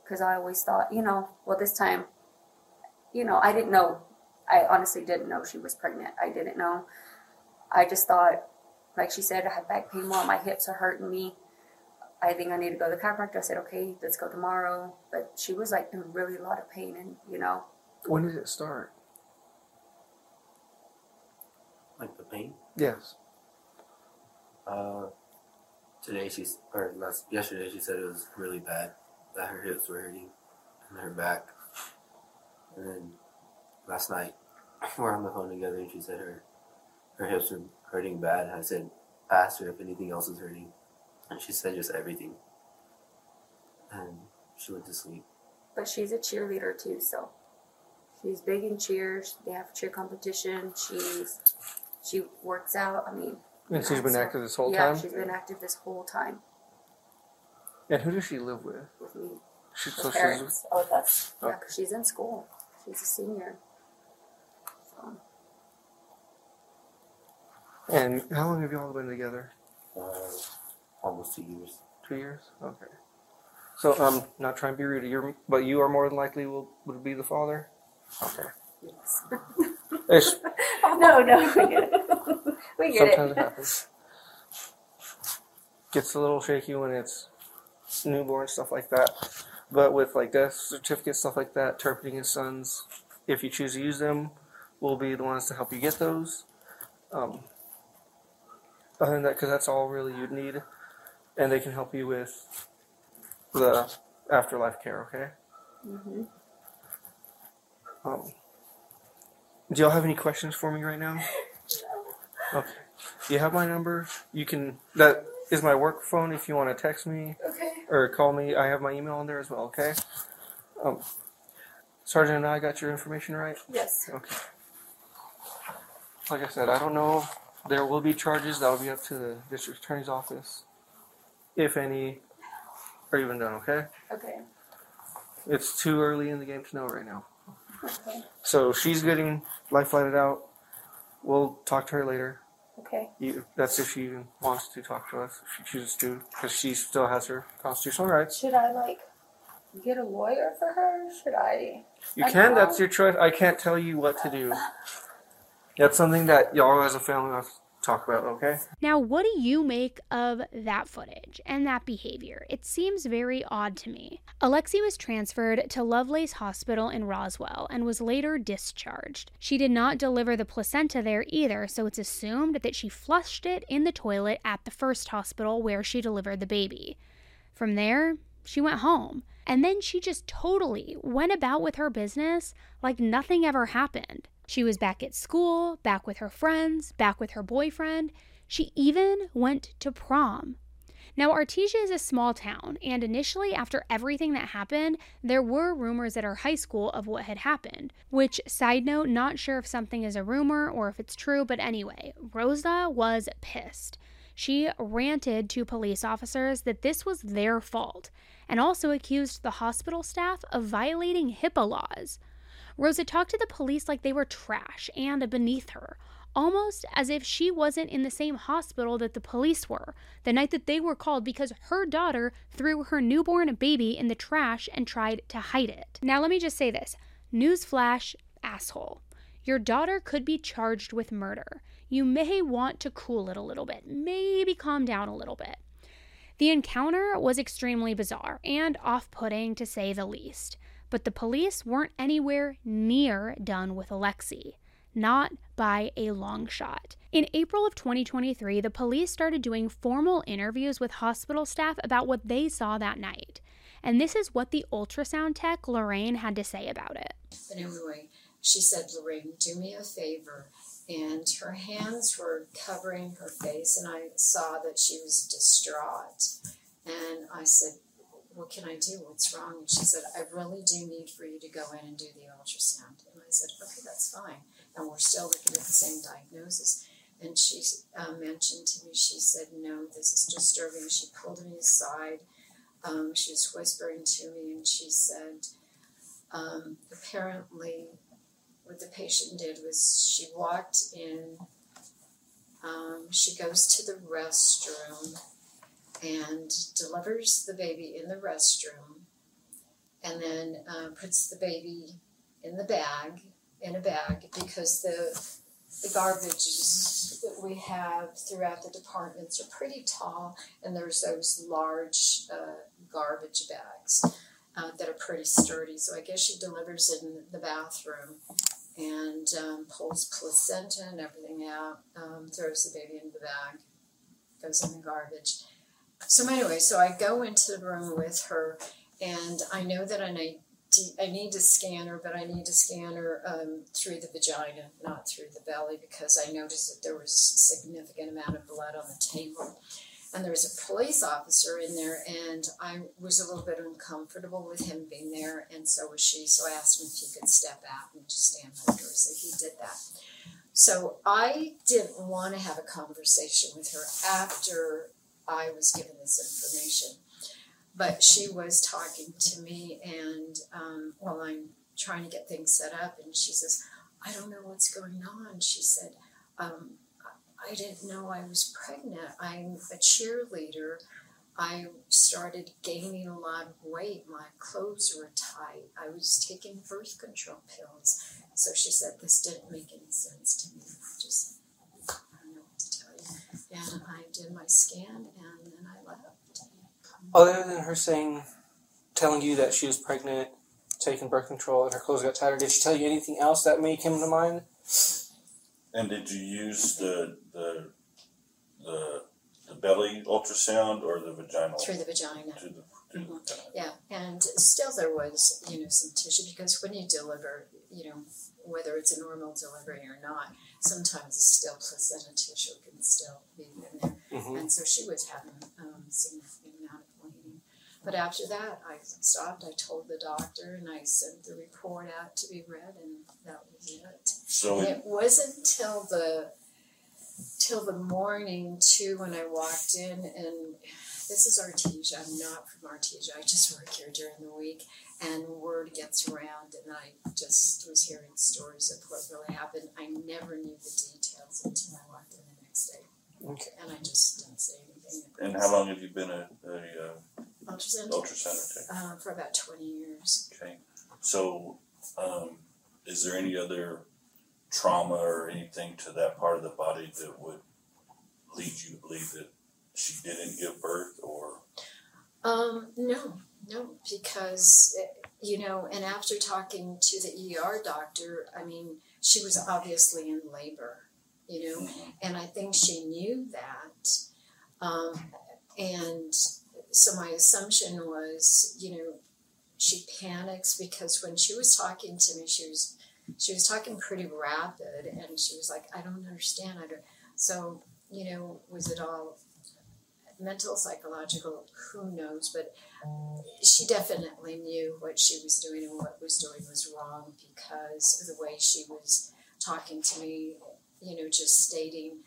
because I always thought, this time, I didn't know. I honestly didn't know she was pregnant. I didn't know. I just thought, like she said, I have back pain more. My hips are hurting me. I think I need to go to the chiropractor. I said, okay, let's go tomorrow. But she was like in really a lot of pain and, When did it start? Like the pain? Yes. Yesterday she said it was really bad. That her hips were hurting and her back. And then last night, we're on the phone together, and she said her hips were hurting bad. And I asked her if anything else was hurting, and she said just everything. And she went to sleep. but she's a cheerleader too, so she's big in cheers. They have cheer competition. She works out. I mean, and she's been active this whole time. Yeah, she's been active this whole time. And who does she live with? With me. Her parents. Oh, with us. Okay. Yeah, 'cause she's in school. She's a senior. So. And how long have you all been together? Almost 2 years. 2 years? Okay. So, not trying to be rude, but you are more than likely would be the father? Okay. Yes. No, we get it. Sometimes it happens. Gets a little shaky when it's newborn, stuff like that. But with, like, death certificates, stuff like that, interpreting his sons, if you choose to use them, we'll be the ones to help you get those. Other than that, because that's all really you'd need. And they can help you with the afterlife care, okay? Mm-hmm. Do y'all have any questions for me right now? Okay. You have my number. You can... That is my work phone if you want to text me. Okay. Or call me. I have my email on there as well, okay? Sergeant and I got your information right? Yes. Okay. Like I said, I don't know... There will be charges. That will be up to the district attorney's office, if any, are even done, okay? Okay. It's too early in the game to know right now. Okay. So she's getting life flighted out. We'll talk to her later. Okay. That's if she even wants to talk to us, if she chooses to, because she still has her constitutional rights. Should I, like, get a lawyer for her? Should I? You can. That's your choice. I can't tell you what to do. That's something that y'all as a family have to talk about, okay? Now, what do you make of that footage and that behavior? It seems very odd to me. Alexee was transferred to Lovelace Hospital in Roswell and was later discharged. She did not deliver the placenta there either, so it's assumed that she flushed it in the toilet at the first hospital where she delivered the baby. From there, she went home. And then she just totally went about with her business like nothing ever happened. She was back at school, back with her friends, back with her boyfriend. She even went to prom. Now, Artesia is a small town, and initially, after everything that happened, there were rumors at her high school of what had happened, which, side note, not sure if something is a rumor or if it's true, but anyway, Rosa was pissed. She ranted to police officers that this was their fault, and also accused the hospital staff of violating HIPAA laws. Rosa talked to the police like they were trash and beneath her, almost as if she wasn't in the same hospital that the police were, the night that they were called because her daughter threw her newborn baby in the trash and tried to hide it. Now let me just say this, newsflash, asshole. Your daughter could be charged with murder. You may want to cool it a little bit, maybe calm down a little bit. The encounter was extremely bizarre and off-putting to say the least. But the police weren't anywhere near done with Alexee, not by a long shot. In April of 2023, the police started doing formal interviews with hospital staff about what they saw that night. And this is what the ultrasound tech, Lorraine, had to say about it. But anyway, she said, Lorraine, do me a favor. And her hands were covering her face, and I saw that she was distraught. And I said, what can I do? What's wrong? And she said, I really do need for you to go in and do the ultrasound. And I said, okay, that's fine. And we're still looking at the same diagnosis. And she mentioned to me, she said, no, this is disturbing. She pulled me aside. She was whispering to me, and she said, apparently what the patient did was she walked in, she goes to the restroom, and delivers the baby in the restroom, and then puts the baby in the bag, in a bag, because the garbages that we have throughout the departments are pretty tall, and there's those large garbage bags that are pretty sturdy. So I guess she delivers it in the bathroom and pulls placenta and everything out, throws the baby in the bag, goes in the garbage. So anyway, so I go into the room with her, and I know that I need to scan her, but I need to scan her through the vagina, not through the belly, because I noticed that there was a significant amount of blood on the table. and there was a police officer in there, and I was a little bit uncomfortable with him being there, and so was she. So I asked him if he could step out and just stand by the door, so he did that. So I didn't want to have a conversation with her after I was given this information, but she was talking to me, and while I'm trying to get things set up, and she says, I don't know what's going on. She said, I didn't know I was pregnant. I'm a cheerleader. I started gaining a lot of weight. My clothes were tight. I was taking birth control pills. So she said, this didn't make any sense to me. Just, I don't know what to tell you. And I did my scan, and then I left. Other than her saying, telling you that she was pregnant, taking birth control, and her clothes got tighter, did she tell you anything else that may come to mind? And did you use the belly ultrasound or the vaginal? Through the vagina. Through the vagina. Yeah, and still there was, some tissue, because when you deliver, whether it's a normal delivery or not, sometimes still placenta tissue can still be in there. Mm-hmm. And so she was having a significant amount of bleeding. But after that, I stopped. I told the doctor, and I sent the report out to be read, and that was it. So and it wasn't until the morning too when I walked in, and this is Artesia. I'm not from Artesia. I just work here during the week, and word gets around, and I just was hearing stories of what really happened. I never knew the details until I walked in the next day, okay. And I just didn't say anything. And how long have you been a ultrasound for about 20 years. Okay. So, is there any other trauma or anything to that part of the body that would lead you to believe that she didn't give birth, or? No, because, and after talking to the ER doctor, she was obviously in labor, mm-hmm. and I think she knew that. So my assumption was, she panics, because when she was talking to me, she was talking pretty rapid, and she was like, I don't understand. So, was it all mental, psychological, who knows? But she definitely knew what she was doing, and what was doing was wrong, because of the way she was talking to me, just stating,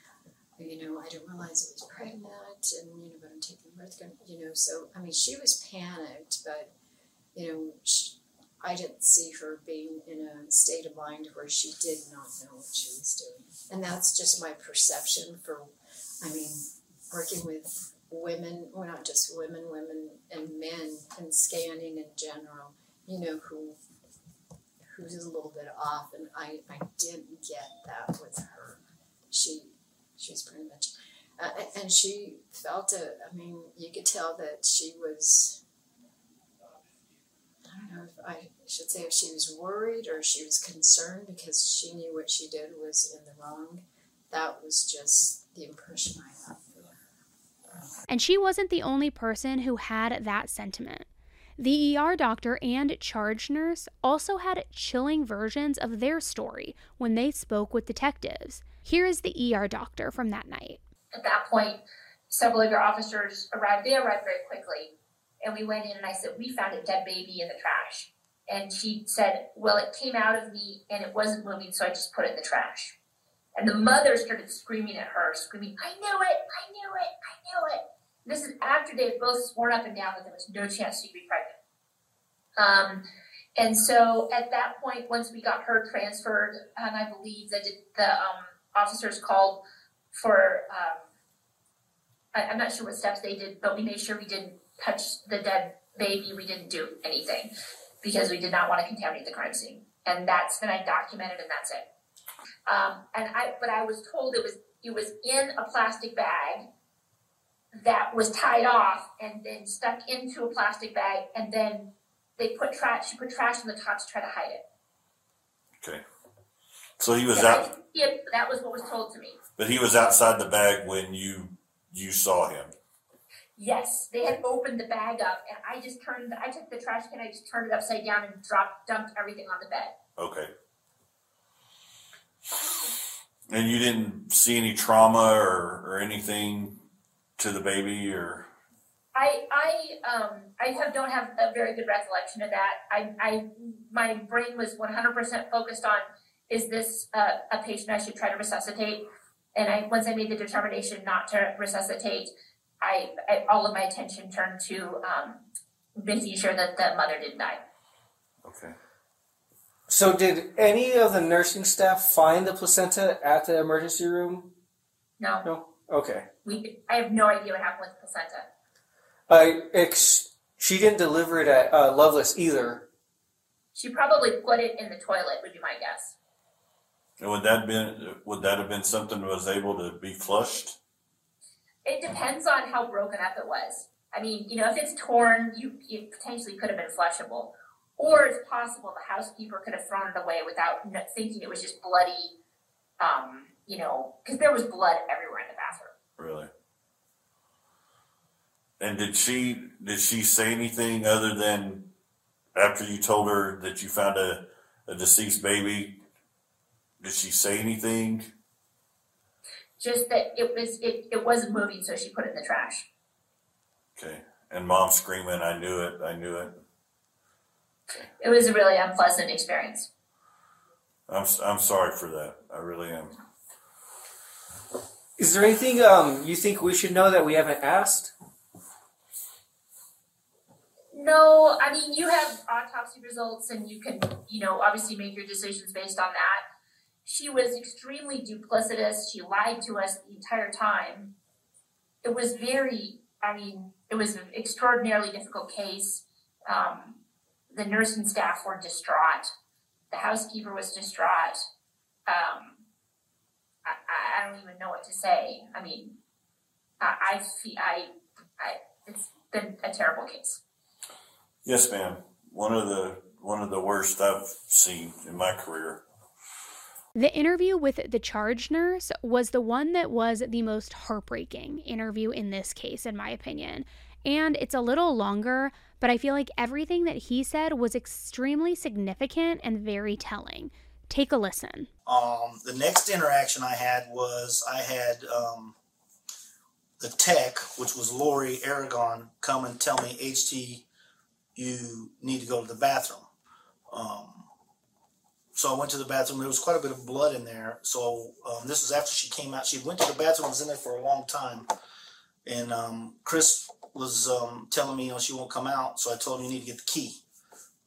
I didn't realize I was pregnant, and, but I'm taking birth control, so, she was panicked, but, I didn't see her being in a state of mind where she did not know what she was doing. And that's just my perception for, working with women, well, not just women and men, and scanning in general, who's a little bit off, and I didn't get that with her. She's pretty much, and she felt it. You could tell that she was, I don't know if I should say if she was worried or she was concerned, because she knew what she did was in the wrong. That was just the impression I got from her. And she wasn't the only person who had that sentiment. The ER doctor and charge nurse also had chilling versions of their story when they spoke with detectives. Here is the ER doctor from that night. At that point, several of your officers arrived. They arrived very quickly. And we went in, and I said, we found a dead baby in the trash. And she said, well, it came out of me, and it wasn't moving, so I just put it in the trash. And the mother started screaming at her, screaming, I knew it, I knew it, I knew it. This is after they had both sworn up and down that there was no chance she'd be pregnant. And so at that point, once we got her transferred, and I believe that the officers called for, I'm not sure what steps they did, but we made sure we didn't touch the dead baby. We didn't do anything because we did not want to contaminate the crime scene. And that's been documented, and that's it. But I was told it was in a plastic bag that was tied off and then stuck into a plastic bag, and then they put trash. She put trash on the top to try to hide it. Okay, so he was out. Yeah, that was what was told to me. But he was outside the bag when you saw him. Yes, they had opened the bag up, and I took the trash can. I just turned it upside down and dumped everything on the bed. Okay. And you didn't see any trauma or anything to the baby, or? I don't have a very good recollection of that. My brain was 100% focused on, is this a patient I should try to resuscitate? And once I made the determination not to resuscitate, all of my attention turned to making sure that the mother didn't die. Okay. So did any of the nursing staff find the placenta at the emergency room? No. No? Okay. I have no idea what happened with the placenta. She didn't deliver it at Lovelace either. She probably put it in the toilet, would be my guess. And would that have been something that was able to be flushed? It depends on how broken up it was. I mean, if it's torn, you potentially could have been flushable. Or it's possible the housekeeper could have thrown it away without thinking it was just bloody, because there was blood everywhere in the bathroom. Really? And did she say anything other than after you told her that you found a deceased baby? Did she say anything? Just that it wasn't moving, so she put it in the trash. Okay. And Mom screaming, I knew it. Okay. It was a really unpleasant experience. I'm sorry for that. I really am. Is there anything you think we should know that we haven't asked? No, I mean, you have autopsy results and you can, obviously make your decisions based on that. She was extremely duplicitous. She lied to us the entire time. It was an extraordinarily difficult case. The nursing staff were distraught. The housekeeper was distraught. I don't even know what to say. I mean, it's been a terrible case. Yes, ma'am. One of the worst I've seen in my career. The interview with the charge nurse was the one that was the most heartbreaking interview in this case, in my opinion. And it's a little longer, but I feel like everything that he said was extremely significant and very telling. Take a listen. The next interaction I had was the tech, which was Lori Aragon, come and tell me, HT, you need to go to the bathroom. So I went to the bathroom. There was quite a bit of blood in there. So this was after she came out. She went to the bathroom, was in there for a long time. And Kris was telling me, she won't come out. So I told him, you need to get the key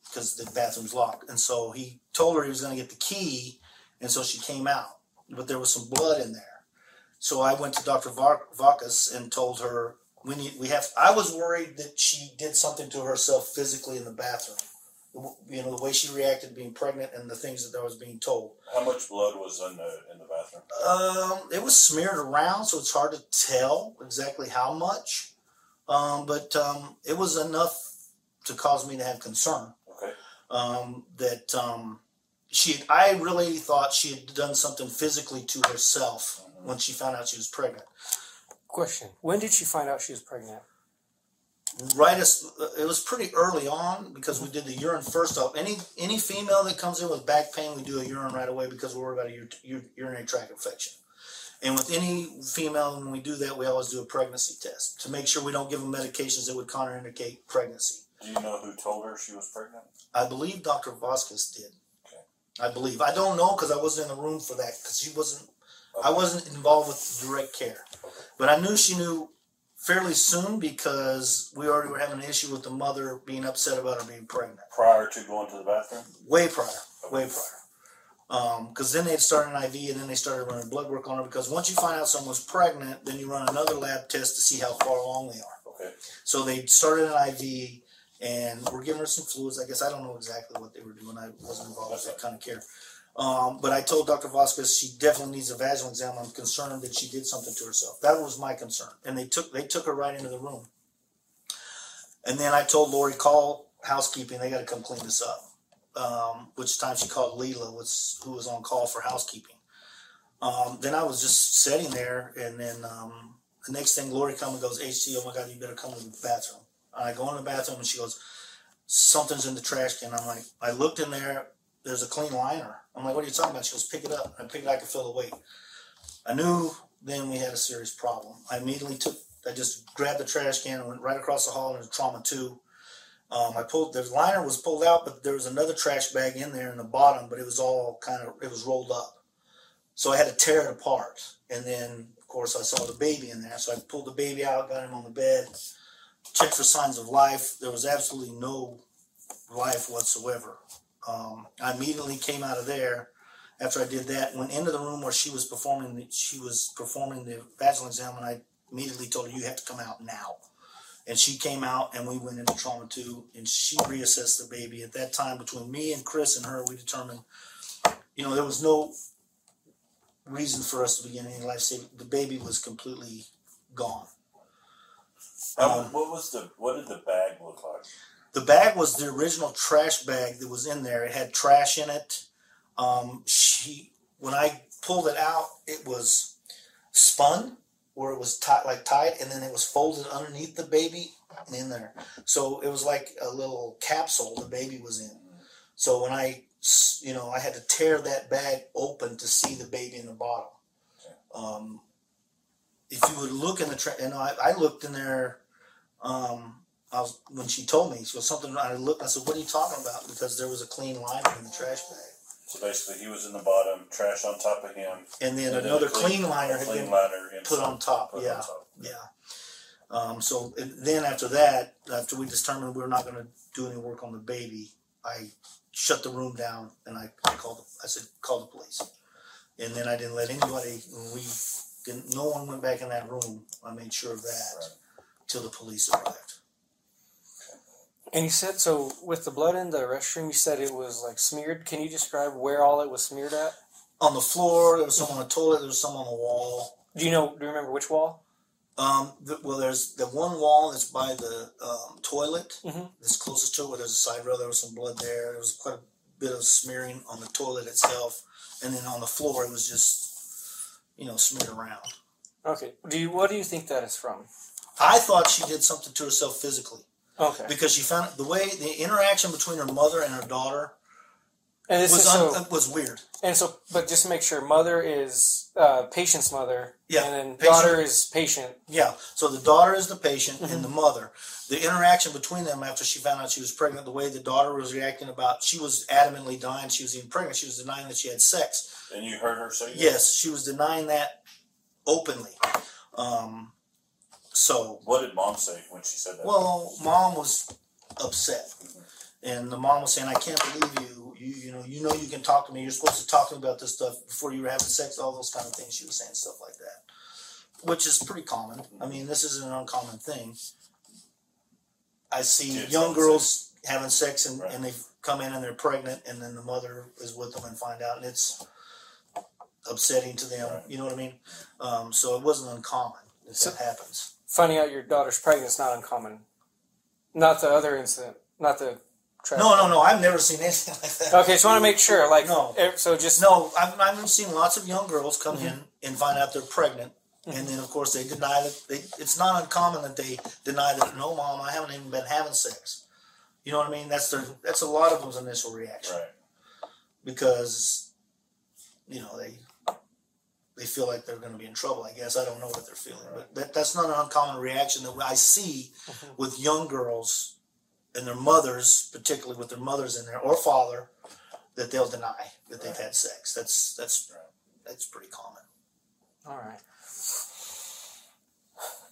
because the bathroom's locked. And so he told her he was going to get the key. And so she came out. But there was some blood in there. So I went to Dr. Vakas and told her, I was worried that she did something to herself physically in the bathroom. The way she reacted being pregnant and the things that I was being told. How much blood was in the bathroom? It was smeared around, so it's hard to tell exactly how much. But it was enough to cause me to have concern. Okay. I really thought she had done something physically to herself when she found out she was pregnant. Question. When did she find out she was pregnant? It was pretty early on because we did the urine first off. Any female that comes in with back pain, we do a urine right away because we're worried about a urinary tract infection. And with any female, when we do that, we always do a pregnancy test to make sure we don't give them medications that would contraindicate pregnancy. Do you know who told her she was pregnant? I believe Dr. Vasquez did. Okay. I believe. I don't know because I wasn't in the room for that because she wasn't. Okay. I wasn't involved with direct care. But I knew she knew fairly soon because we already were having an issue with the mother being upset about her being pregnant. Prior to going to the bathroom? Way prior. Because then they'd start an IV and then they started running blood work on her because once you find out someone's pregnant, then you run another lab test to see how far along they are. Okay. So they started an IV and were giving her some fluids. I guess I don't know exactly what they were doing. I wasn't involved with that kind of care. But I told Dr. Vasquez she definitely needs a vaginal exam. I'm concerned that she did something to herself. That was my concern. And they took her right into the room. And then I told Lori, call housekeeping. They got to come clean this up. Which time she called Leela, who was on call for housekeeping. Then I was just sitting there. And then the next thing, Lori comes and goes, HT, oh my God, you better come to the bathroom. And I go in the bathroom and she goes, something's in the trash can. I'm like, I looked in there. There's a clean liner. I'm like, what are you talking about? She goes, pick it up. I picked it. I could feel the weight. I knew then we had a serious problem. I immediately took I just grabbed the trash can and went right across the hall into trauma two. The liner was pulled out, but there was another trash bag in there in the bottom, but it was all kind of, it was rolled up. So I had to tear it apart. And then, of course, I saw the baby in there. So I pulled the baby out, got him on the bed, checked for signs of life. There was absolutely no life whatsoever. I immediately came out of there. After I did that, went into the room where she was performing the vaginal exam, and I immediately told her, you have to come out now. And she came out, and we went into trauma two, and she reassessed the baby. At that time, between me and Kris and her, we determined, you know, there was no reason for us to begin any life saving. The baby was completely gone. What did the bag look like? The bag was the original trash bag that was in there. It had trash in it. When I pulled it out, it was spun where it was tied, and then it was folded underneath the baby and in there. So it was like a little capsule the baby was in. So when I had to tear that bag open to see the baby in the bottom. If you would look in the trash, and I looked in there, when she told me, so something, I looked, I said, what are you talking about? Because there was a clean liner in the trash bag. So basically he was in the bottom, trash on top of him. And then another clean liner had been put on top. Yeah. Yeah. So then after that, after we determined we were not going to do any work on the baby, I shut the room down and I called the police. And then I didn't let anybody, no one went back in that room. I made sure of that till the police arrived. And you said, so with the blood in the restroom, you said it was like smeared. Can you describe where all it was smeared at? On the floor, there was some on the toilet, there was some on the wall. Do you remember which wall? There's the one wall that's by the toilet, that's closest to it, where there's a side rail, there was some blood there. There was quite a bit of smearing on the toilet itself. And then on the floor, it was just, smeared around. Okay. What do you think that is from? I thought she did something to herself physically. Okay. Because she found the interaction between her mother and her daughter was weird. And so, but just to make sure, mother is patient's mother, and then daughter is patient. Yeah, so the daughter is the patient and the mother. The interaction between them after she found out she was pregnant, the way the daughter was reacting she was adamantly denying she was even pregnant. She was denying that she had sex. And you heard her say that? Yes, she was denying that openly. So what did mom say when she said that? Well, mom was upset, and the mom was saying, "I can't believe you. You know, you can talk to me. You're supposed to talk to me about this stuff before you were having sex. All those kind of things." She was saying stuff like that, which is pretty common. I mean, this isn't an uncommon thing. I see young girls having sex, and they come in and they're pregnant, and then the mother is with them and find out, and it's upsetting to them. Right. You know what I mean? So it wasn't uncommon if that happens. Finding out your daughter's pregnant is not uncommon. Not the other incident. Not the tragedy. No. I've never seen anything like that. Okay, so I want to make sure. I've seen lots of young girls come in and find out they're pregnant, and then of course they deny that. It's not uncommon that they deny that. No, mom, I haven't even been having sex. You know what I mean? That's a lot of them's initial reaction, right? Because they feel like they're going to be in trouble, I guess. I don't know what they're feeling. But that's not an uncommon reaction that I see with young girls and their mothers, particularly with their mothers in there, or father, that they'll deny that they've had sex. That's pretty common. All right.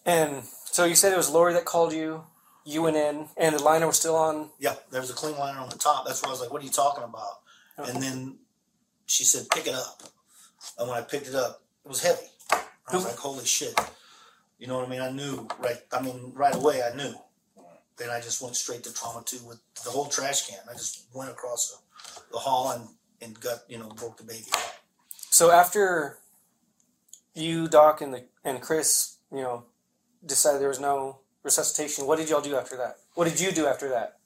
And so you said it was Lori that called you. You went in, and the liner was still on? Yeah, there was a clean liner on the top. That's why I was like, what are you talking about? Okay. And then she said, pick it up. And when I picked it up, it was heavy. I was like, holy shit. You know what I mean? I knew, right away I knew. Then I just went straight to trauma two with the whole trash can. I just went across the hall and got, broke the baby out. So after you, Doc, and Kris, decided there was no resuscitation, what did y'all do after that? What did you do after that?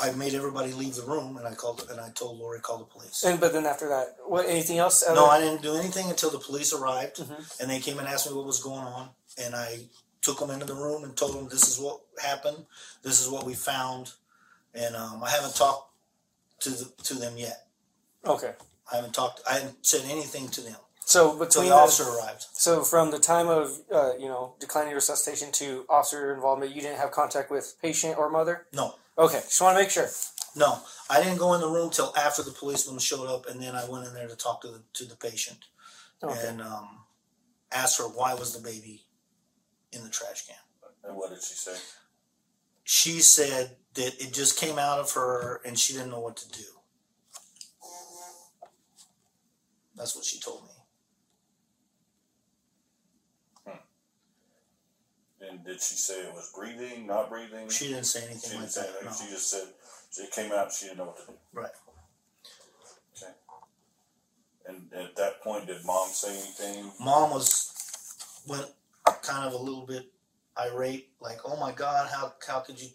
I made everybody leave the room, and I told Lori, call the police. But then after that, anything else? No, I didn't do anything until the police arrived, and they came and asked me what was going on, and I took them into the room and told them this is what happened, this is what we found, and I haven't talked to them yet. Okay. I haven't said anything to them. So between the officer arrived. So from the time of declining resuscitation to officer involvement, you didn't have contact with patient or mother? No. Okay, just want to make sure. No, I didn't go in the room till after the policeman showed up, and then I went in there to talk to the patient, okay, and asked her why was the baby in the trash can. And what did she say? She said that it just came out of her, and she didn't know what to do. That's what she told me. Hmm. And did she say it was breathing, not breathing? She didn't say anything like that. No. She just said it came out, she didn't know what to do. Right. Okay. And at that point, did Mom say anything? Mom went kind of a little bit irate, like, oh my God, how could you,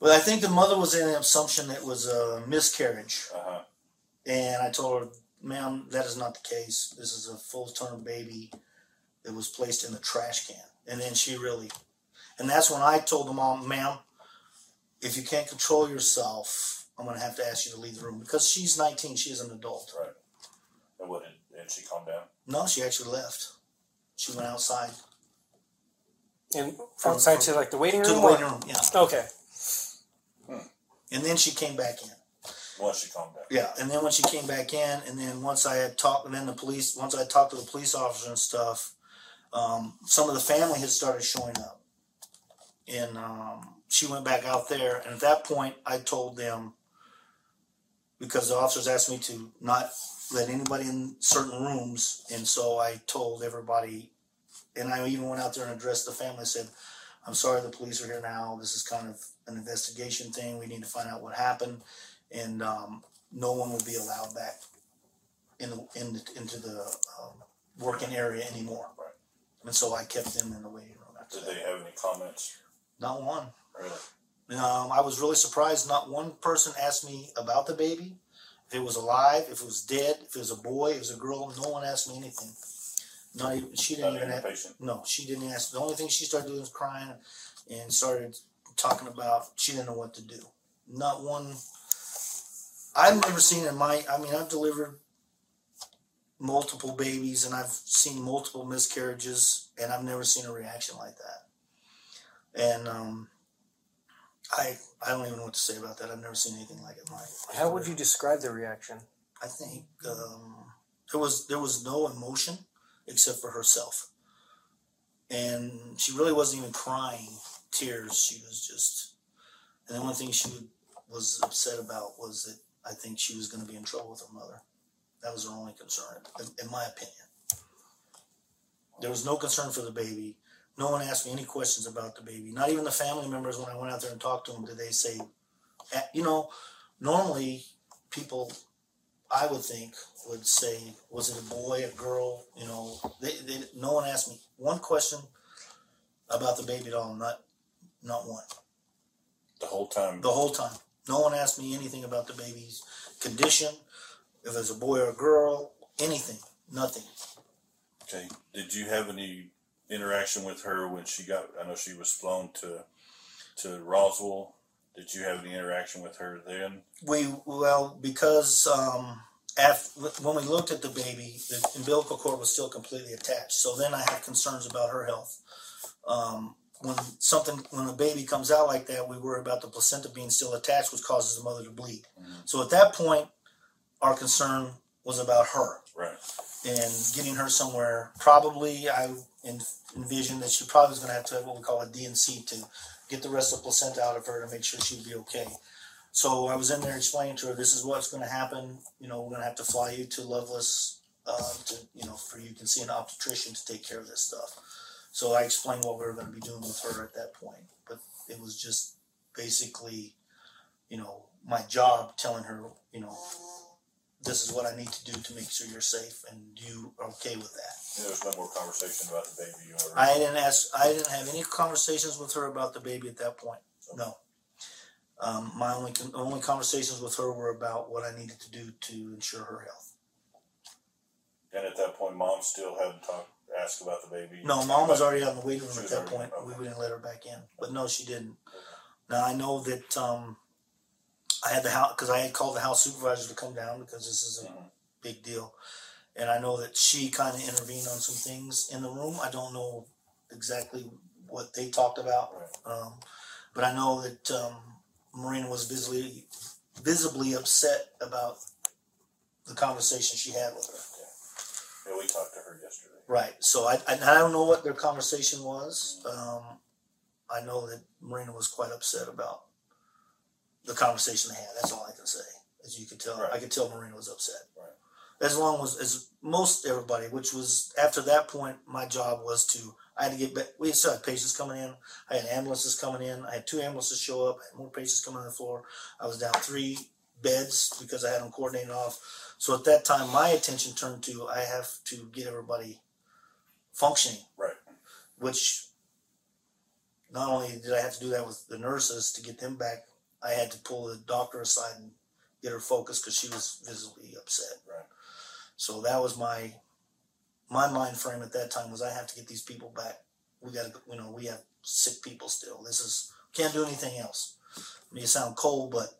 But I think the mother was in the assumption that it was a miscarriage. Uh-huh. And I told her, ma'am, that is not the case. This is a full-term baby that was placed in the trash can. And then she really, and that's when I told the mom, ma'am, if you can't control yourself, I'm going to have to ask you to leave the room. Because she's 19, she's an adult. Right. And what, did she calm down? No, she actually left. She went outside. And from outside to like the waiting room? To the waiting room, yeah. Okay. Hmm. And then she came back in. Once she calmed down. Yeah, and then when she came back in, and then once I talked to the police officer and stuff, some of the family had started showing up. And she went back out there, and at that point, I told them, because the officers asked me to not let anybody in certain rooms, and so I told everybody, and I even went out there and addressed the family and said, I'm sorry the police are here now. This is kind of an investigation thing. We need to find out what happened. And no one will be allowed back into the working area anymore. Right. And so I kept them in the waiting room. Did they have any comments? Not one. Really? I was really surprised. Not one person asked me about the baby. If it was alive, if it was dead, if it was a boy, if it was a girl. No one asked me anything. Not even, she didn't even ask. No, she didn't ask. The only thing she started doing was crying and started talking about she didn't know what to do. Not one. I've never seen I've delivered multiple babies and I've seen multiple miscarriages and I've never seen a reaction like that. And I don't even know what to say about that. I've never seen anything like it. How would you describe the reaction? I think there was no emotion except for herself. And she really wasn't even crying tears. She was just, and the only thing she was upset about was that I think she was going to be in trouble with her mother. That was her only concern, in my opinion. There was no concern for the baby. No one asked me any questions about the baby. Not even the family members, when I went out there and talked to them, did they say, normally people, I would think, would say, was it a boy, a girl? No one asked me one question about the baby at all, not one. The whole time? The whole time. No one asked me anything about the baby's condition, if it was a boy or a girl, anything, nothing. Okay. Did you have any interaction with her when she got, I know she was flown to Roswell. Did you have any interaction with her then? When we looked at the baby, the umbilical cord was still completely attached. So then I had concerns about her health. When a baby comes out like that, we worry about the placenta being still attached, which causes the mother to bleed. Mm-hmm. So at that point, our concern was about her, right? And getting her somewhere. Probably, I envisioned that she probably was going to have what we call a D&C to get the rest of the placenta out of her to make sure she'd be okay. So I was in there explaining to her, "This is what's going to happen. We're going to have to fly you to Lovelace, for you can see an obstetrician to take care of this stuff." So I explained what we were going to be doing with her at that point. But it was just basically, my job telling her, this is what I need to do to make sure you're safe and you are okay with that. There was no more conversation about the baby? I didn't have any conversations with her about the baby at that point. No. My only conversations with her were about what I needed to do to ensure her health. And at that point, Mom still hadn't asked about the baby? No, Mom was already out in the waiting room at that point. Okay. We didn't let her back in. But no, she didn't. Okay. Now, I know that I had the house, because I had called the house supervisor to come down because this is a big deal. And I know that she kind of intervened on some things in the room. I don't know exactly what they talked about. But I know that Marina was visibly upset about the conversation she had with her. Yeah, yeah, we talked to her yesterday. Right. So I don't know what their conversation was. I know that Marina was quite upset about the conversation they had. That's all I can say. As you can tell, right. I could tell Marina was upset. Right. As most everybody, which was after that point, my job was to, I had to get back. We still had patients coming in. I had ambulances coming in. I had 2 ambulances show up. I had more patients coming on the floor. I was down 3 beds because I had them coordinated off. So at that time, my attention turned to, I have to get everybody functioning. Right. Which not only did I have to do that with the nurses to get them back, I had to pull the doctor aside and get her focused because she was visibly upset. Right. So that was my mind frame at that time was I have to get these people back. We got to, we have sick people still. Can't do anything else. I mean, you sound cold, but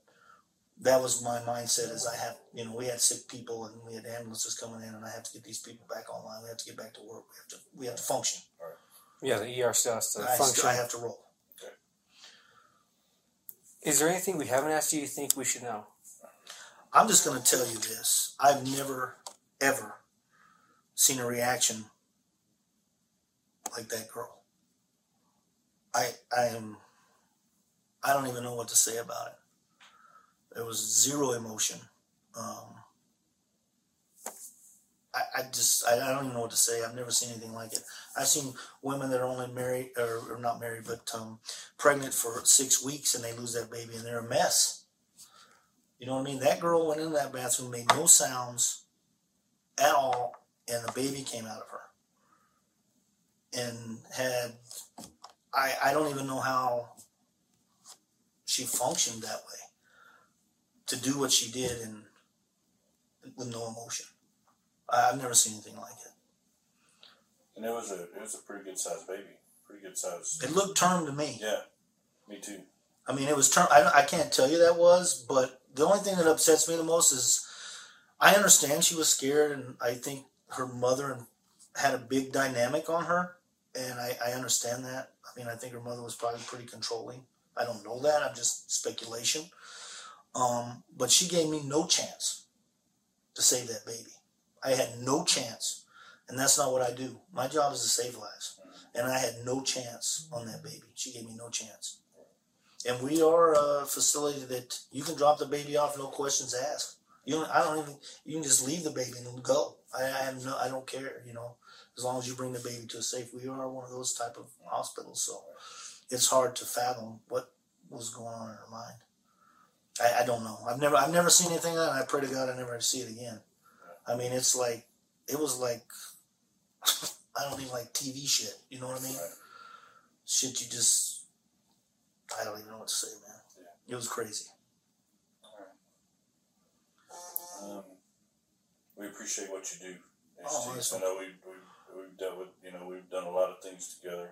that was my mindset is I have, we had sick people and we had ambulances coming in and I have to get these people back online. We have to get back to work. We have to function. Right. Yeah, the ER still has to function. I have to roll. Okay. Is there anything we haven't asked you think we should know? I'm just going to tell you this. I've never, ever seen a reaction like that girl. I don't even know what to say about it. There was 0 emotion. I don't even know what to say. I've never seen anything like it. I've seen women that are only married, or not married, but pregnant for 6 weeks and they lose that baby and they're a mess. You know what I mean? That girl went into that bathroom, made no sounds at all, and the baby came out of her. And had, I don't even know how she functioned that way to do what she did and with no emotion. I've never seen anything like it. And it was a pretty good sized baby. Pretty good size. It looked term to me. Yeah, me too. I mean, it was term. I can't tell you that was, but the only thing that upsets me the most is I understand she was scared, and I think her mother had a big dynamic on her, and I understand that. I mean, I think her mother was probably pretty controlling. I don't know that. I'm just speculation. But she gave me no chance to save that baby. I had no chance, and that's not what I do. My job is to save lives, and I had no chance on that baby. She gave me no chance. And we are a facility that you can drop the baby off, no questions asked. You can just leave the baby and go. I don't care, as long as you bring the baby to a safe. We are one of those type of hospitals, so it's hard to fathom what was going on in her mind. I don't know. I've never seen anything like that, and I pray to God I never see it again. I mean, it was like, I don't even like TV shit. You know what I mean? Right. Shit, I don't even know what to say, man. Yeah. It was crazy. All right. We appreciate what you do. I know we've dealt with, we've done a lot of things together.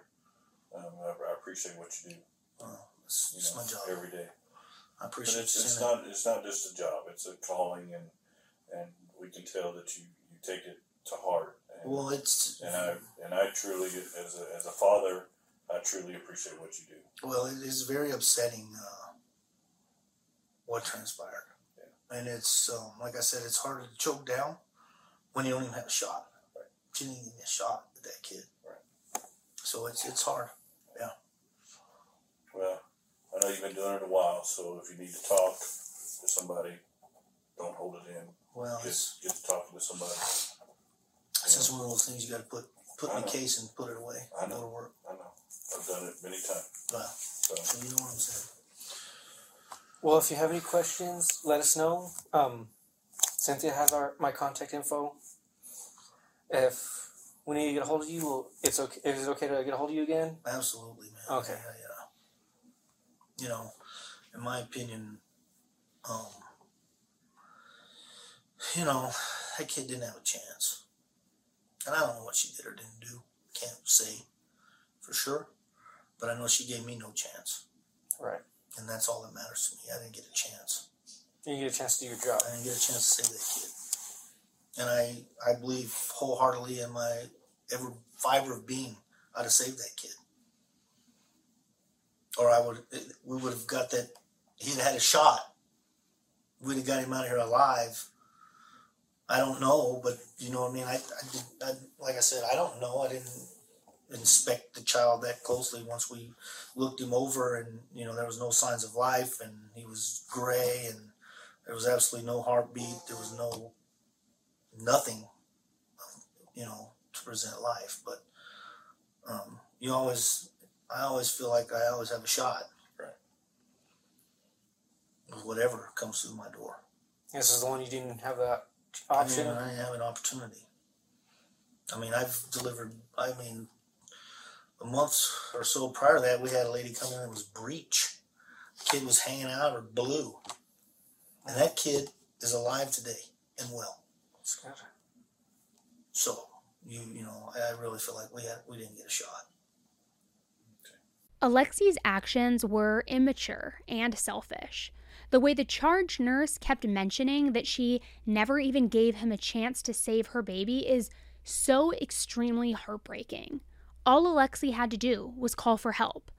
I appreciate what you do. It's my job. Every day. I appreciate it's not just a job. It's a calling, and we can tell that you take it to heart. And, well, it's and I truly, as a father, I truly appreciate what you do. Well, it is very upsetting what transpired, yeah. And it's like I said, it's hard to choke down when you don't even have a shot. Right. She didn't even get a shot at that kid. Right. So it's hard. Yeah. Well, I know you've been doing it a while, so if you need to talk to somebody, don't hold it in. Well, just talking to somebody. It's just one of those things you got to put in a case and put it away. I know. Go to work. I know. I've done it many times. Wow. So you know what I'm saying. Well, if you have any questions, let us know. Cynthia has my contact info. If we need to get a hold of you, it's okay. Is it okay to get a hold of you again? Absolutely, man. Okay. Yeah. In my opinion, that kid didn't have a chance. And I don't know what she did or didn't do. Can't say for sure. But I know she gave me no chance. Right. And that's all that matters to me. I didn't get a chance. You didn't get a chance to do your job. I didn't get a chance to save that kid. And I believe wholeheartedly in my every fiber of being, I'd have saved that kid. Or we would have got that, he'd had a shot. We'd have got him out of here alive. I don't know, but you know what I mean? I like I said, I don't know. I didn't inspect the child that closely. Once we looked him over and, you know, there was no signs of life and he was gray and there was absolutely no heartbeat. There was no, nothing, you know, to present life. But I always feel like I always have a shot. Right. With whatever comes through my door. This is the one you didn't have that option? I mean, I didn't have an opportunity. I mean, a month or so prior to that, we had a lady come in that was breech. The kid was hanging out or blue. And that kid is alive today and well. That's good. So, you know, I really feel like we didn't get a shot. Alexee's actions were immature and selfish. The way the charge nurse kept mentioning that she never even gave him a chance to save her baby is so extremely heartbreaking. All Alexee had to do was call for help.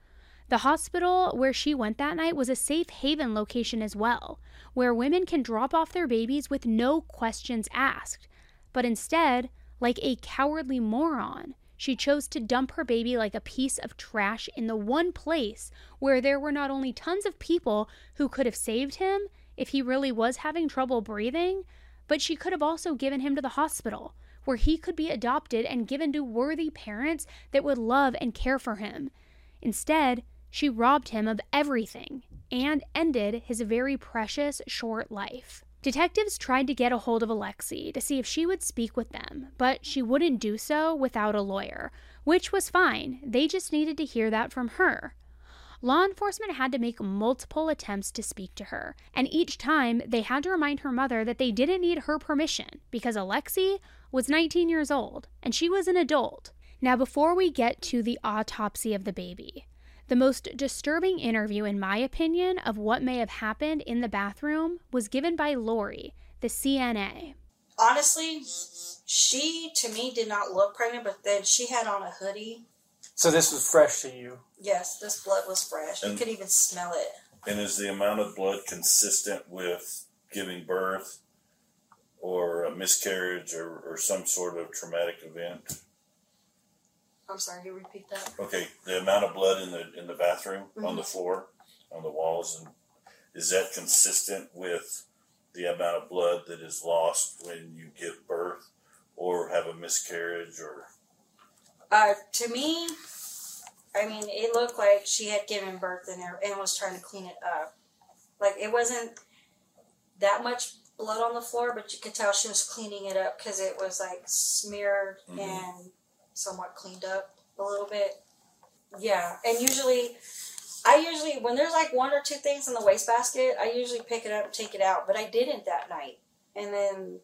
The hospital where she went that night was a safe haven location as well, where women can drop off their babies with no questions asked. But instead, like a cowardly moron, she chose to dump her baby like a piece of trash in the one place where there were not only tons of people who could have saved him if he really was having trouble breathing, but she could have also given him to the hospital where he could be adopted and given to worthy parents that would love and care for him. Instead, she robbed him of everything and ended his very precious short life. Detectives tried to get a hold of Alexee to see if she would speak with them, but she wouldn't do so without a lawyer, which was fine. They just needed to hear that from her. Law enforcement had to make multiple attempts to speak to her, and each time they had to remind her mother that they didn't need her permission because Alexee was 19 years old and she was an adult. Now, before we get to the autopsy of the baby, the most disturbing interview, in my opinion, of what may have happened in the bathroom was given by Lori, the CNA. Honestly, she, to me, did not look pregnant, but then she had on a hoodie. So this was fresh to you? Yes, this blood was fresh. You could even smell it. And is the amount of blood consistent with giving birth or a miscarriage or some sort of traumatic event? I'm sorry, you repeat that? Okay, the amount of blood in the bathroom, mm-hmm. on the floor, on the walls, and is that consistent with the amount of blood that is lost when you give birth or have a miscarriage? Or to me, I mean, it looked like she had given birth in there and was trying to clean it up. Like, it wasn't that much blood on the floor, but you could tell she was cleaning it up because it was, like, smeared, mm-hmm. and somewhat cleaned up a little bit. Yeah, and usually when there's like one or two things in the wastebasket, I usually pick it up and take it out, but I didn't that night. And then,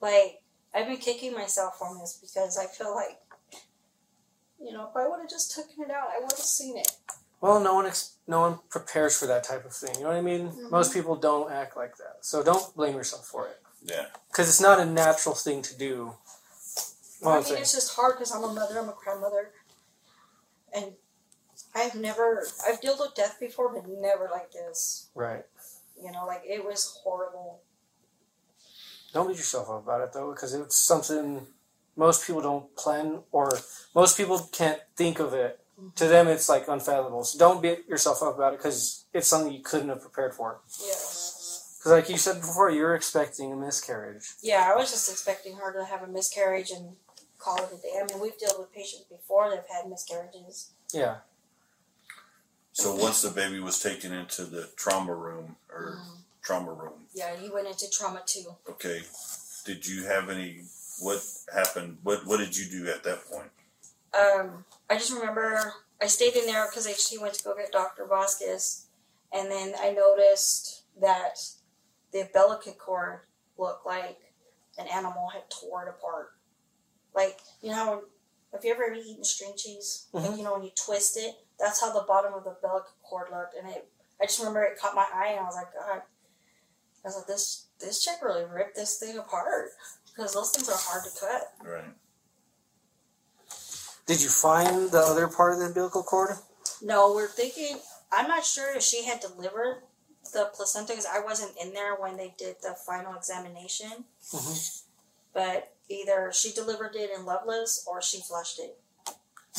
like, I've been kicking myself on this because I feel like, you know, if I would have just taken it out, I would have seen it. Well, no one prepares for that type of thing, you know what I mean? Mm-hmm. Most people don't act like that, so don't blame yourself for it. Yeah. Because it's not a natural thing to do. It's just hard because I'm a mother, I'm a grandmother, and I've dealt with death before, but never like this. Right. You know, like, it was horrible. Don't beat yourself up about it, though, because it's something most people don't plan, or most people can't think of it. Mm-hmm. To them, it's, like, unfathomable. So don't beat yourself up about it, because it's something you couldn't have prepared for. Yeah. Because, like you said before, you were expecting a miscarriage. Yeah, I was just expecting her to have a miscarriage and call it a day. I mean, we've dealt with patients before that have had miscarriages. Yeah. So once the baby was taken into the trauma room. Yeah, he went into trauma too. Okay. Did you have any? What happened? What did you do at that point? I just remember I stayed in there because she went to go get Dr. Vasquez, and then I noticed that the umbilical cord looked like an animal had torn it apart. Like, you know, if you ever eaten string cheese, mm-hmm. and, you know, when you twist it, that's how the bottom of the umbilical cord looked. And I just remember it caught my eye, and I was like, God. I was like, this chick really ripped this thing apart. Because those things are hard to cut. Right. Did you find the other part of the umbilical cord? No, we're thinking... I'm not sure if she had delivered the placenta because I wasn't in there when they did the final examination. Mm-hmm. But either she delivered it in Lovelace or she flushed it.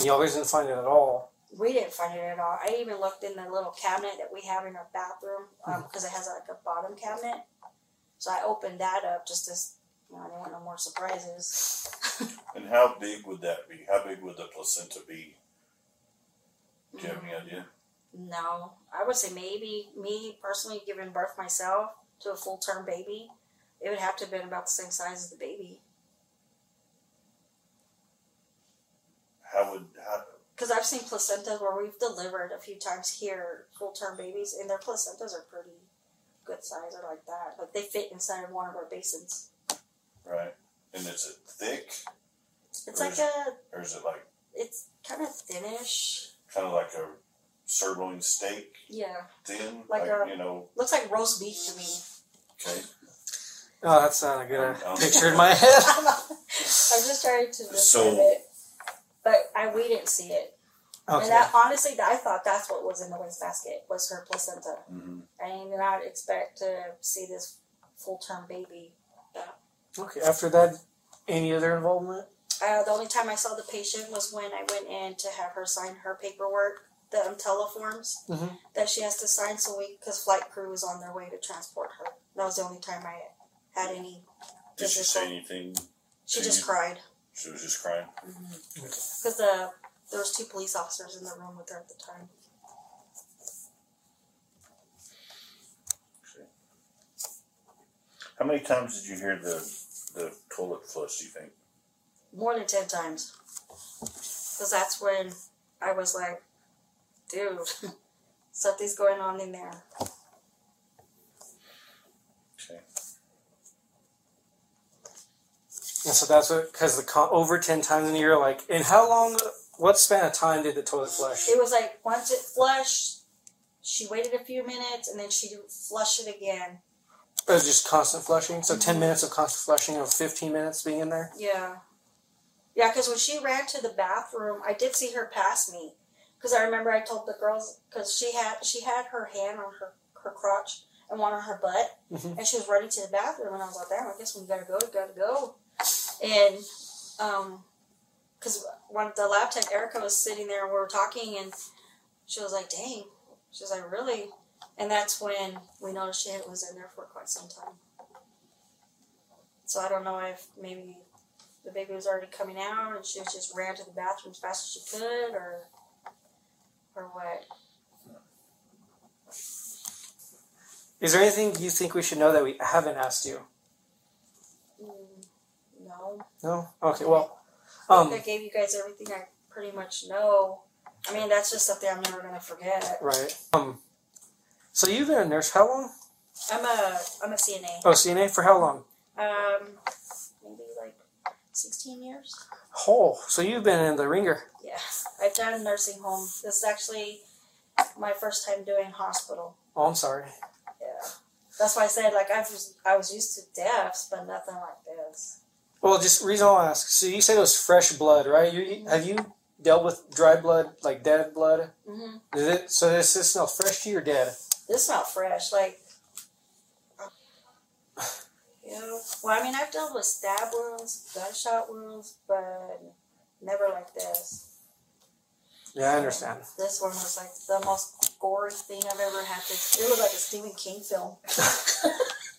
Y'all didn't find it at all. We didn't find it at all. I even looked in the little cabinet that we have in our bathroom because it has like a bottom cabinet. So I opened that up just as... You know, I didn't want no more surprises. And how big would that be? How big would the placenta be? Do you have any idea? No. I would say maybe, me personally giving birth myself to a full-term baby, it would have to have been about the same size as the baby. How would... Because I've seen placentas where we've delivered a few times here, full-term babies, and their placentas are pretty good size or like that. Like they fit inside of one of our basins. Right. And is it thick? It's like a... Or is it like... It's kind of thinnish. Kind of like a sirloin steak? Yeah. Thin? Like you know... Looks like roast beef to me. Okay. Oh, that's not a good picture in my head. I'm just trying to describe it. But we didn't see it. Okay. And that, honestly, I thought that's what was in the wastebasket, was her placenta. Mm-hmm. I did not expect to see this full-term baby. Okay, after that, any other involvement? The only time I saw the patient was when I went in to have her sign her paperwork, the EMTELA forms that she has to sign, because flight crew was on their way to transport her. That was the only time I had any... Did she say anything? She just cried. She was just crying? Mm-hmm. Because there was 2 police officers in the room with her at the time. How many times did you hear the toilet flush, do you think? More than 10 times. Because that's when I was like, dude, something's going on in there. Okay. And so that's what, because over 10 times in a year, like, and how long, what span of time did the toilet flush? It was like, once it flushed, she waited a few minutes, and then she didn't flush it again. It was just constant flushing? So 10 minutes of constant flushing of 15 minutes being in there? Yeah. Yeah, because when she ran to the bathroom, I did see her pass me. Because I remember I told the girls, because she had her hand on her crotch and one on her butt. Mm-hmm. And she was running to the bathroom. And I was like, damn, I guess we gotta go, we gotta go. And, because one of the lab tech, Erica, was sitting there and we were talking. And she was like, dang. She was like, really? And that's when we noticed she was in there for quite some time. So I don't know if maybe the baby was already coming out and she just ran to the bathroom as fast as she could or what. Is there anything you think we should know that we haven't asked you? No. No? Okay, well. I think I gave you guys everything I pretty much know. I mean, that's just something I'm never going to forget. Right. So you've been a nurse how long? I'm a CNA. Oh, CNA for how long? Maybe like 16 years. Oh, so you've been in the ringer. Yeah, I've done nursing home. This is actually my first time doing hospital. Oh, I'm sorry. Yeah, that's why I said like I was used to deaths, but nothing like this. Well, just reason I'll ask. So you said it was fresh blood, right? Have you dealt with dry blood, like dead blood? Mm-hmm. So does this smell fresh to you or dead? This smelled fresh, like, you know, well, I mean, I've dealt with stab wounds, gunshot wounds, but never like this. Yeah, I understand. And this one was, like, the most gory thing I've ever had to, it was like a Stephen King film.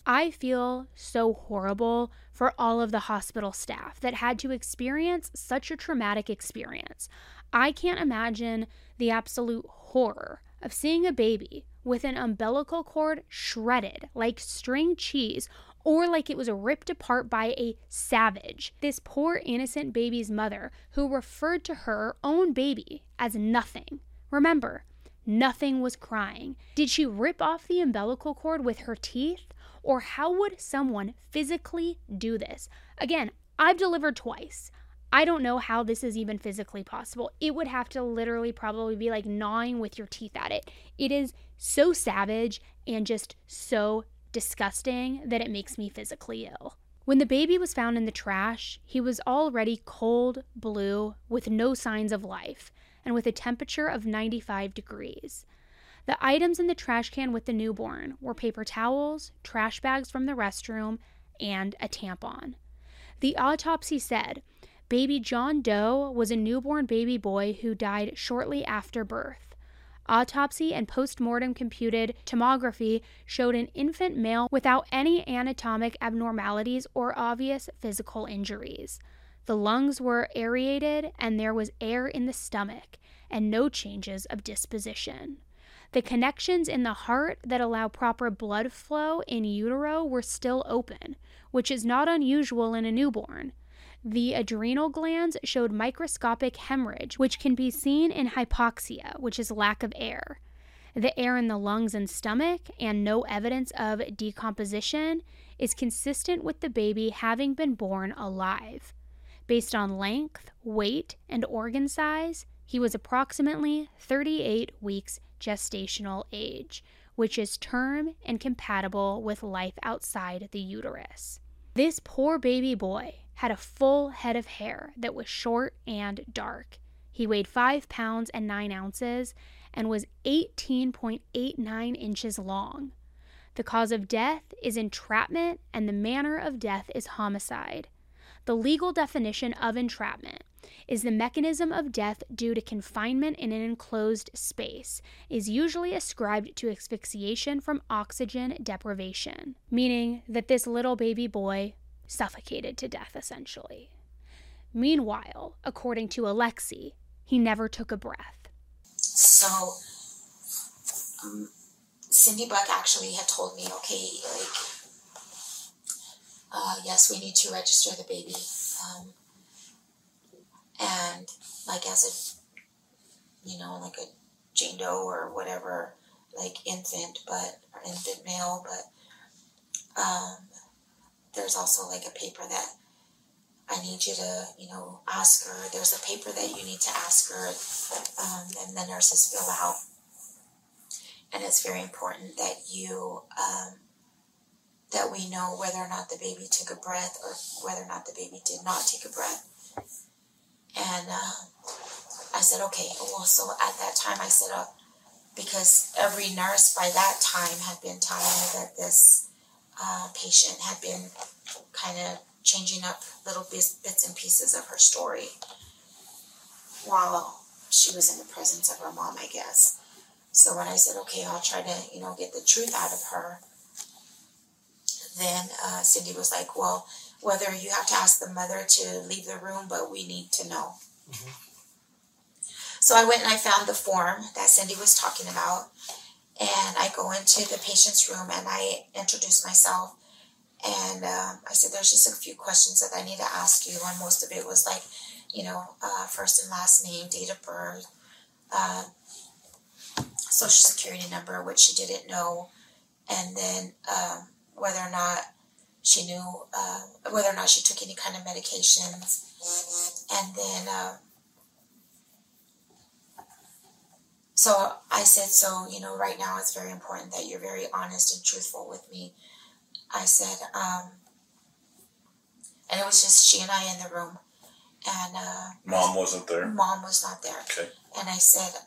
I feel so horrible for all of the hospital staff that had to experience such a traumatic experience. I can't imagine the absolute horror of seeing a baby with an umbilical cord shredded like string cheese or like it was ripped apart by a savage. This poor innocent baby's mother who referred to her own baby as nothing. Remember, nothing was crying. Did she rip off the umbilical cord with her teeth? Or how would someone physically do this? Again, I've delivered twice. I don't know how this is even physically possible. It would have to literally probably be like gnawing with your teeth at it. It is so savage and just so disgusting that it makes me physically ill. When the baby was found in the trash, he was already cold blue with no signs of life and with a temperature of 95 degrees. The items in the trash can with the newborn were paper towels, trash bags from the restroom, and a tampon. The autopsy said baby John Doe was a newborn baby boy who died shortly after birth. Autopsy and post-mortem computed tomography showed an infant male without any anatomic abnormalities or obvious physical injuries. The lungs were aerated and there was air in the stomach and no changes of disposition. The connections in the heart that allow proper blood flow in utero were still open, which is not unusual in a newborn. The adrenal glands showed microscopic hemorrhage, which can be seen in hypoxia, which is lack of air. The air in the lungs and stomach, and no evidence of decomposition, is consistent with the baby having been born alive. Based on length, weight, and organ size, he was approximately 38 weeks gestational age, which is term and compatible with life outside the uterus. This poor baby boy had a full head of hair that was short and dark. He weighed 5 pounds and 9 ounces and was 18.89 inches long. The cause of death is entrapment and the manner of death is homicide. The legal definition of entrapment is the mechanism of death due to confinement in an enclosed space, is usually ascribed to asphyxiation from oxygen deprivation, meaning that this little baby boy suffocated to death, essentially. Meanwhile, according to Alexee, he never took a breath. So, Cindy Buck actually had told me, okay, yes, we need to register the baby. And as a, a Jane Doe or whatever, infant, but, or infant male, but, there's also a paper that I need you to, ask her. There's a paper that you need to ask her, and the nurses fill out. And it's very important that you, that we know whether or not the baby took a breath or whether or not the baby did not take a breath. And I said, okay. Well, so at that time I said, because every nurse by that time had been telling me that this patient had been kind of changing up little bits and pieces of her story while she was in the presence of her mom, I guess. So when I said, okay, I'll try to, get the truth out of her, then Cindy was like, well, whether you have to ask the mother to leave the room, but we need to know. Mm-hmm. So I went and I found the form that Cindy was talking about, and I go into the patient's room and I introduce myself, and I said, there's just a few questions that I need to ask you, and most of it was first and last name, date of birth, social security number, which she didn't know, and then whether or not she knew, whether or not she took any kind of medications. And then, so I said, right now it's very important that you're very honest and truthful with me. I said, and it was just she and I in the room. And Mom wasn't there? Mom was not there. Okay. And I said,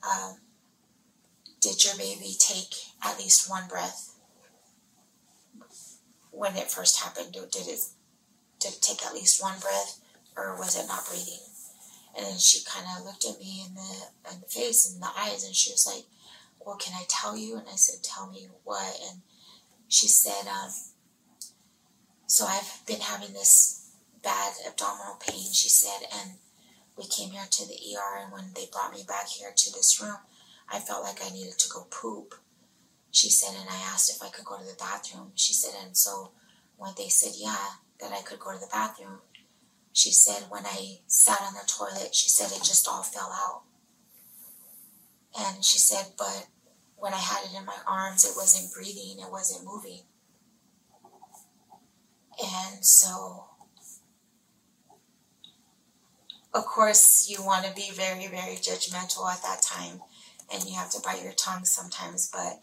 did your baby take at least one breath when it first happened? Did it take at least one breath, or was it not breathing? And then she kind of looked at me in the face and the eyes, and she was like, well, can I tell you? And I said, tell me what? And she said, so I've been having this bad abdominal pain, she said, and we came here to the ER, and when they brought me back here to this room, I felt like I needed to go poop. She said, and I asked if I could go to the bathroom. She said, and so when they said, yeah, that I could go to the bathroom, she said, when I sat on the toilet, she said, it just all fell out. And she said, but when I had it in my arms, it wasn't breathing, it wasn't moving. And so, of course, you want to be very, very judgmental at that time, and you have to bite your tongue sometimes, but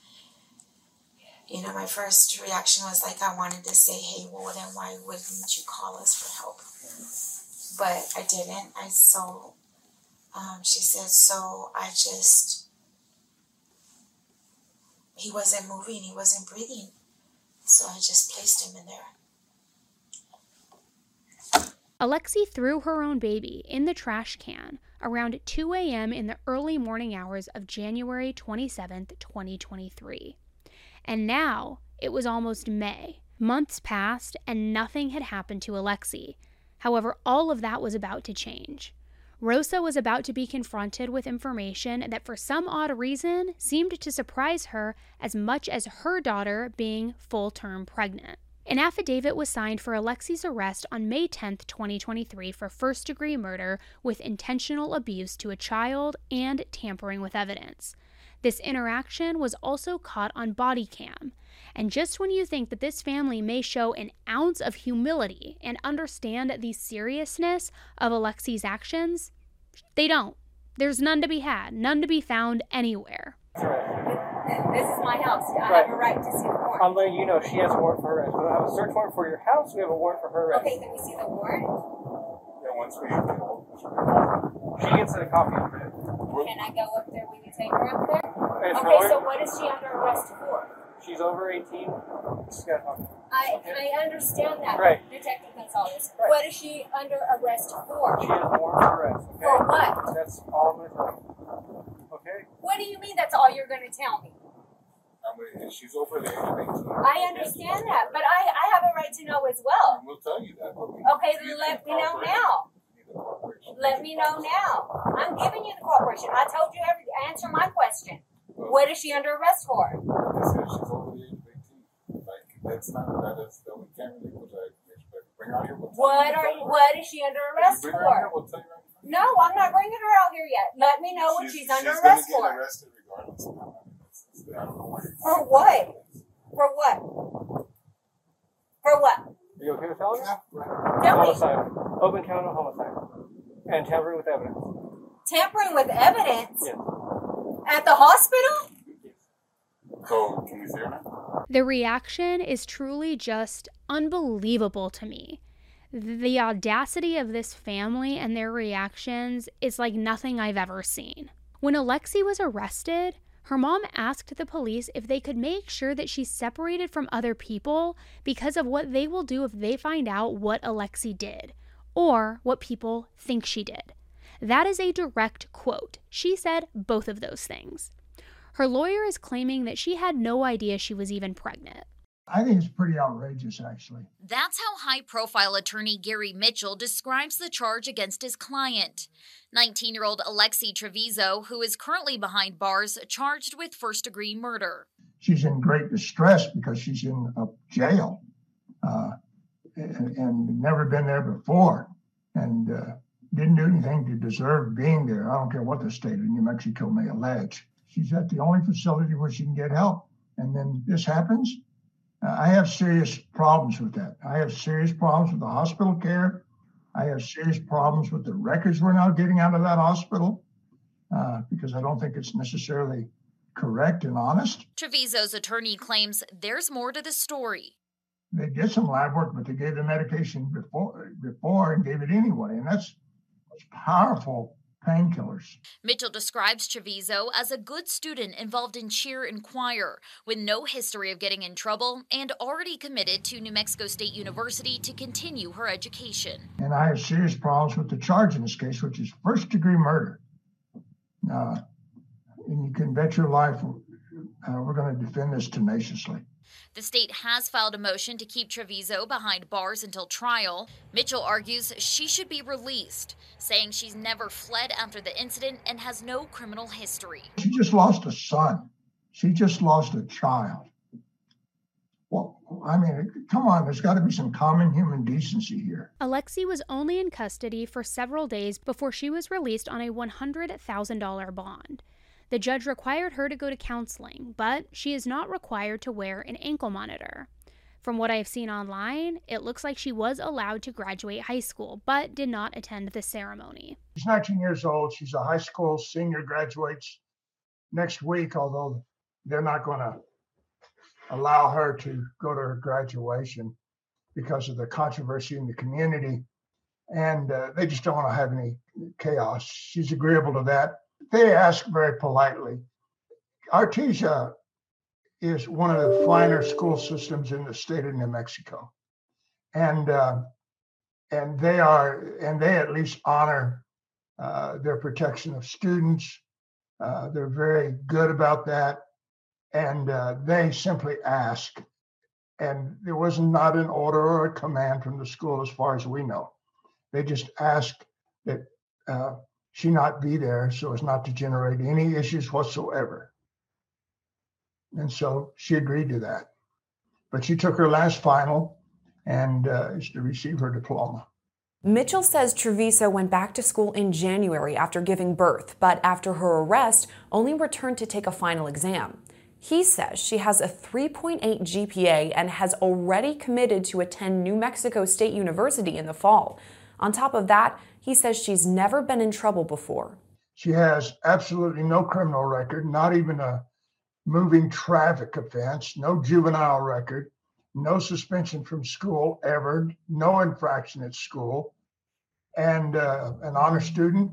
you know, my first reaction was like, I wanted to say, hey, well, then why wouldn't you call us for help? But I didn't. She said, he wasn't moving, he wasn't breathing. So I just placed him in there. Alexee threw her own baby in the trash can around 2 a.m. in the early morning hours of January 27th, 2023. And now it was almost May. Months passed and nothing had happened to Alexee. However, all of that was about to change. Rosa was about to be confronted with information that for some odd reason seemed to surprise her as much as her daughter being full-term pregnant. An affidavit was signed for Alexee's arrest on May 10, 2023 for first-degree murder with intentional abuse to a child and tampering with evidence. This interaction was also caught on body cam. And just when you think that this family may show an ounce of humility and understand the seriousness of Alexee's actions, they don't. There's none to be had, none to be found anywhere. This is my house. I have a right to see the warrant. I'm letting you know she has a warrant for her arrest. We don't have a search warrant for your house. We have a warrant for her arrest. Okay, can we see the warrant? Yeah, once we have the she gets a copy of it. Can I go up there when you take her up there? Okay, so what is she under arrest for? She's over 18. I understand that, right. Detective Gonzalez. Right. What is she under arrest for? She is warrant for arrest. Okay? For what? That's all I'm going to tell you. Okay? What do you mean that's all you're going to tell me? She's over the age of 18. I understand that, but I have a right to know as well. And we'll tell you that. Okay, then let me know now. Let me know now. I'm giving you the cooperation. I told you everything. Answer my question. Well, what is she under arrest for? She's over the age of 18. Like, that's not, that we can't really put that information, but bring her out here. What is she under arrest for? Her, we'll tell you. No, I'm not bringing her out here yet. Let me know what she's under arrest for. She's going to get arrested regardless. I don't know why. For what? For what? For what? Are you okay with felony? Yeah. Homicide. Open count on homicide. And tampering with evidence. Tampering with evidence? Yes. At the hospital? So, can you see her now? The reaction is truly just unbelievable to me. The audacity of this family and their reactions is like nothing I've ever seen. When Alexee was arrested, her mom asked the police if they could make sure that she's separated from other people because of what they will do if they find out what Alexee did or what people think she did. That is a direct quote. She said both of those things. Her lawyer is claiming that she had no idea she was even pregnant. I think it's pretty outrageous, actually. That's how high-profile attorney Gary Mitchell describes the charge against his client. 19-year-old Alexee Trevizo, who is currently behind bars, charged with first-degree murder. She's in great distress because she's in jail and never been there before and didn't do anything to deserve being there. I don't care what the state of New Mexico may allege. She's at the only facility where she can get help. And then this happens. I have serious problems with that. I have serious problems with the hospital care. I have serious problems with the records we're now getting out of that hospital because I don't think it's necessarily correct and honest. Trevizo's attorney claims there's more to the story. They did some lab work, but they gave the medication before and gave it anyway. And that's powerful. Painkillers. Mitchell describes Trevizo as a good student involved in cheer and choir, with no history of getting in trouble and already committed to New Mexico State University to continue her education. And I have serious problems with the charge in this case, which is first-degree murder. And you can bet your life we're going to defend this tenaciously. The state has filed a motion to keep Trevizo behind bars until trial. Mitchell argues she should be released, saying she's never fled after the incident and has no criminal history. She just lost a son. She just lost a child. Well, I mean, come on, there's got to be some common human decency here. Alexee was only in custody for several days before she was released on a $100,000 bond. The judge required her to go to counseling, but she is not required to wear an ankle monitor. From what I have seen online, it looks like she was allowed to graduate high school, but did not attend the ceremony. She's 19 years old. She's a high school senior, graduates next week, although they're not going to allow her to go to her graduation because of the controversy in the community. And they just don't want to have any chaos. She's agreeable to that. They ask very politely. Artesia is one of the finer school systems in the state of New Mexico. And they are, and they at least honor their protection of students. They're very good about that. And they simply ask. And there was not an order or a command from the school as far as we know. They just asked that she not be there so as not to generate any issues whatsoever. And so she agreed to that. But she took her last final and is to receive her diploma. Mitchell says Trevizo went back to school in January after giving birth, but after her arrest, only returned to take a final exam. He says she has a 3.8 GPA and has already committed to attend New Mexico State University in the fall. On top of that, he says she's never been in trouble before. She has absolutely no criminal record, not even a moving traffic offense, no juvenile record, no suspension from school ever, no infraction at school, and an honor student,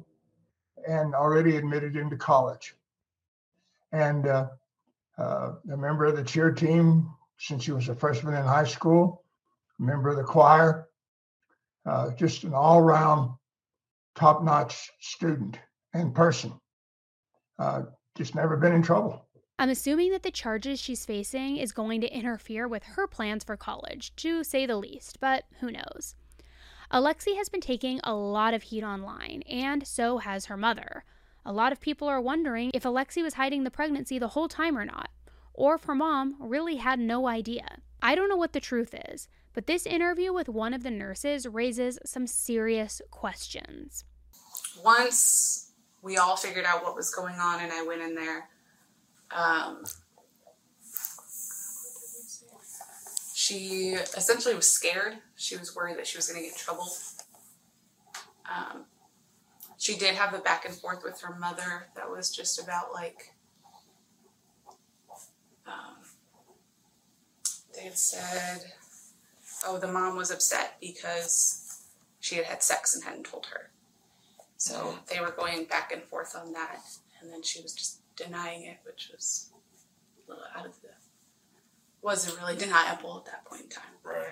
and already admitted into college. And a member of the cheer team since she was a freshman in high school, a member of the choir. Just an all-round top-notch student and person. Just never been in trouble. I'm assuming that the charges she's facing is going to interfere with her plans for college, to say the least, but who knows. Alexee has been taking a lot of heat online, and so has her mother. A lot of people are wondering if Alexee was hiding the pregnancy the whole time or not, or if her mom really had no idea. I don't know what the truth is, but this interview with one of the nurses raises some serious questions. Once we all figured out what was going on and I went in there, she essentially was scared. She was worried that she was going to get in trouble. She did have the back and forth with her mother that was just about like, they had said, oh, the mom was upset because she had had sex and hadn't told her. So they were going back and forth on that. And then she was just denying it, which was a little out of the, wasn't really deniable at that point in time. Right.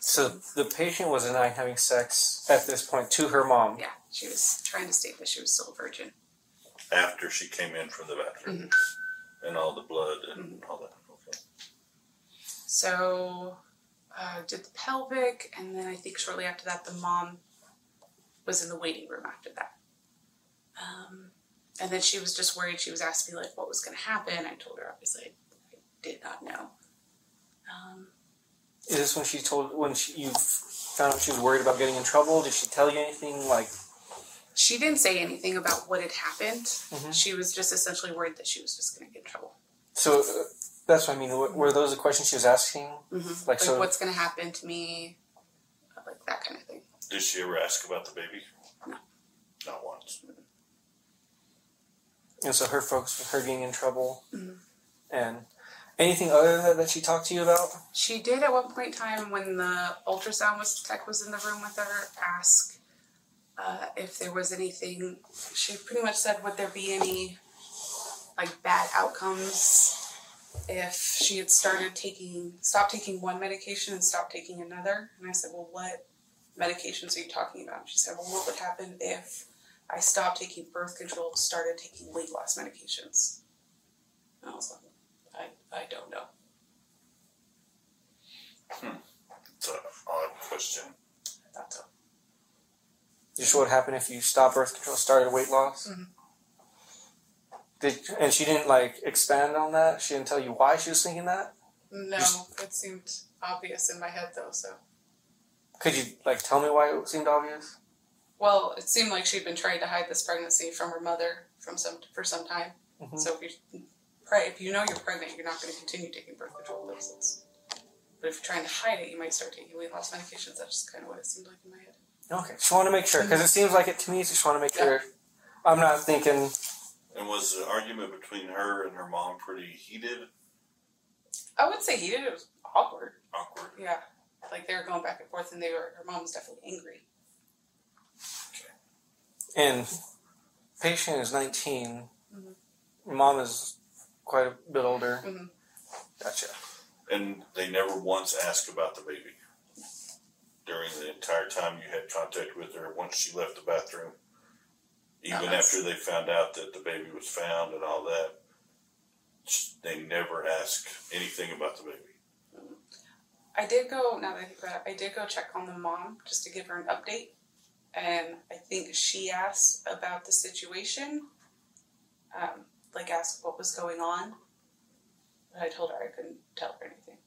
So the patient was denying having sex at this point to her mom. Yeah, she was trying to state that she was still a virgin. After she came in from the bathroom and all the blood and all that. Okay. So did the pelvic, and then I think shortly after that, the mom was in the waiting room after that. And then she was just worried. She was asking me, like, what was going to happen. I told her, obviously, I did not know. Is this when she told, you found out she was worried about getting in trouble? Did she tell you anything, like? She didn't say anything about what had happened. Mm-hmm. She was just essentially worried that she was just going to get in trouble. So that's what I mean. Were those the questions she was asking? Mm-hmm. Like so, what's going to happen to me? Like, that kind of thing. Did she ever ask about the baby? No. Not once. And so her folks, her getting in trouble, and anything other than that she talked to you about? She did at one point in time when the ultrasound tech was in the room with her, ask if there was anything. She pretty much said, would there be any, like, bad outcomes if she had stopped taking one medication and stopped taking another. And I said, well, what medications are you talking about? And she said, well, what would happen if I stopped taking birth control and started taking weight loss medications? And I was like, I don't know. It's an odd question. I thought so. Just what would happen if you stopped birth control, started weight loss? Mm-hmm. And she didn't, like, expand on that? She didn't tell you why she was thinking that? No, it seemed obvious in my head, though, so. Could you, like, tell me why it seemed obvious? Well, it seemed like she'd been trying to hide this pregnancy from her mother for some time. Mm-hmm. So if you know you're pregnant, you're not going to continue taking birth control medicines. But if you're trying to hide it, you might start taking weight loss medications. That's just kind of what it seemed like in my head. Okay, just want to make sure, because it seems like it to me, so just want to make sure I'm not thinking. And was the argument between her and her mom pretty heated? I wouldn't say heated. It was awkward. Awkward. Yeah. Like they were going back and forth, and her mom was definitely angry. Okay. And patient is 19. Mm-hmm. Mom is quite a bit older. Mm-hmm. Gotcha. And they never once asked about the baby during the entire time you had contact with her. Once she left the bathroom, even after they found out that the baby was found and all that, they never asked anything about the baby. I did go. Now that I think about it, I did go check on the mom just to give her an update, and I think she asked about the situation, like asked what was going on. But I told her I couldn't tell her anything.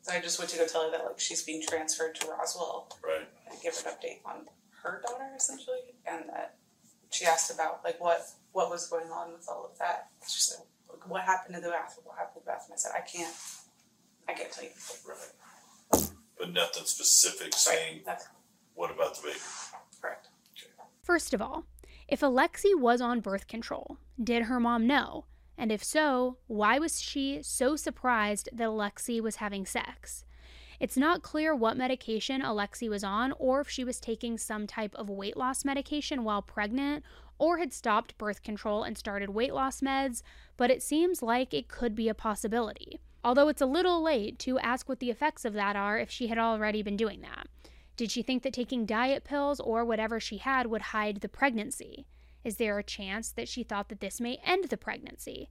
So I just went to go tell her that, like, she's being transferred to Roswell. Right. And give her an update on her daughter, essentially. And that she asked about, like, what was going on with all of that. She said, like, what happened in the bathroom? What happened in the bathroom? I said, I can't tell you. Right. But nothing specific saying, what about the baby? Correct. Okay. First of all, if Alexee was on birth control, did her mom know? And if so, why was she so surprised that Alexee was having sex? It's not clear what medication Alexee was on, or if she was taking some type of weight loss medication while pregnant, or had stopped birth control and started weight loss meds, but it seems like it could be a possibility. Although it's a little late to ask what the effects of that are if she had already been doing that. Did she think that taking diet pills or whatever she had would hide the pregnancy? Is there a chance that she thought that this may end the pregnancy?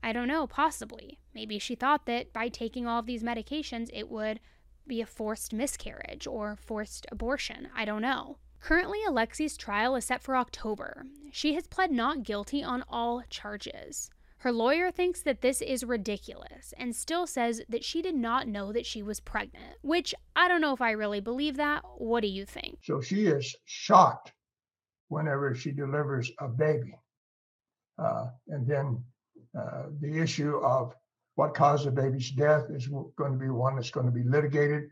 I don't know, possibly. Maybe she thought that by taking all of these medications, it would be a forced miscarriage or forced abortion. I don't know. Currently, Alexee's trial is set for October. She has pled not guilty on all charges. Her lawyer thinks that this is ridiculous and still says that she did not know that she was pregnant, which I don't know if I really believe that. What do you think? So she is shocked whenever she delivers a baby. And then the issue of what caused the baby's death is going to be one that's going to be litigated.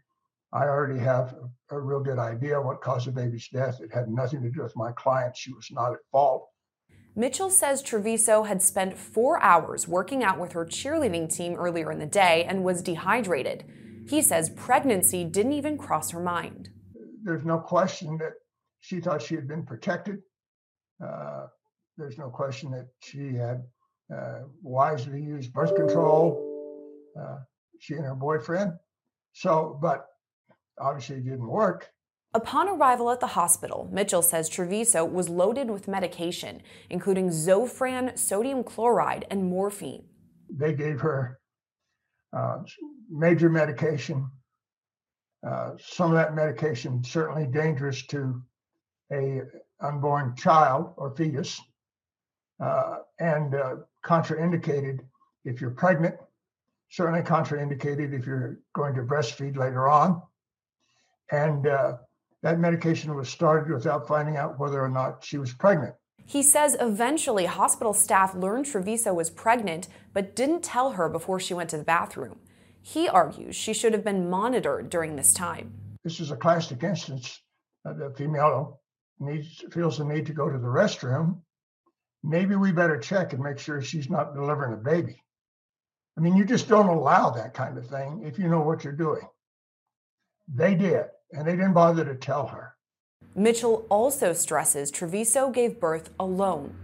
I already have a real good idea what caused the baby's death. It had nothing to do with my client. She was not at fault. Mitchell says Trevizo had spent 4 hours working out with her cheerleading team earlier in the day and was dehydrated. He says pregnancy didn't even cross her mind. There's no question that she thought she had been protected. There's no question that she had wisely used birth control, she and her boyfriend. So, but obviously it didn't work. Upon arrival at the hospital, Mitchell says Trevizo was loaded with medication, including Zofran, sodium chloride, and morphine. They gave her major medication. Some of that medication certainly dangerous to a unborn child or fetus, and contraindicated if you're pregnant, certainly contraindicated if you're going to breastfeed later on. And that medication was started without finding out whether or not she was pregnant. He says eventually hospital staff learned Trevizo was pregnant, but didn't tell her before she went to the bathroom. He argues she should have been monitored during this time. This is a classic instance. The female feels the need to go to the restroom. Maybe we better check and make sure she's not delivering a baby. I mean, you just don't allow that kind of thing if you know what you're doing. They did, and they didn't bother to tell her. Mitchell also stresses Trevizo gave birth alone.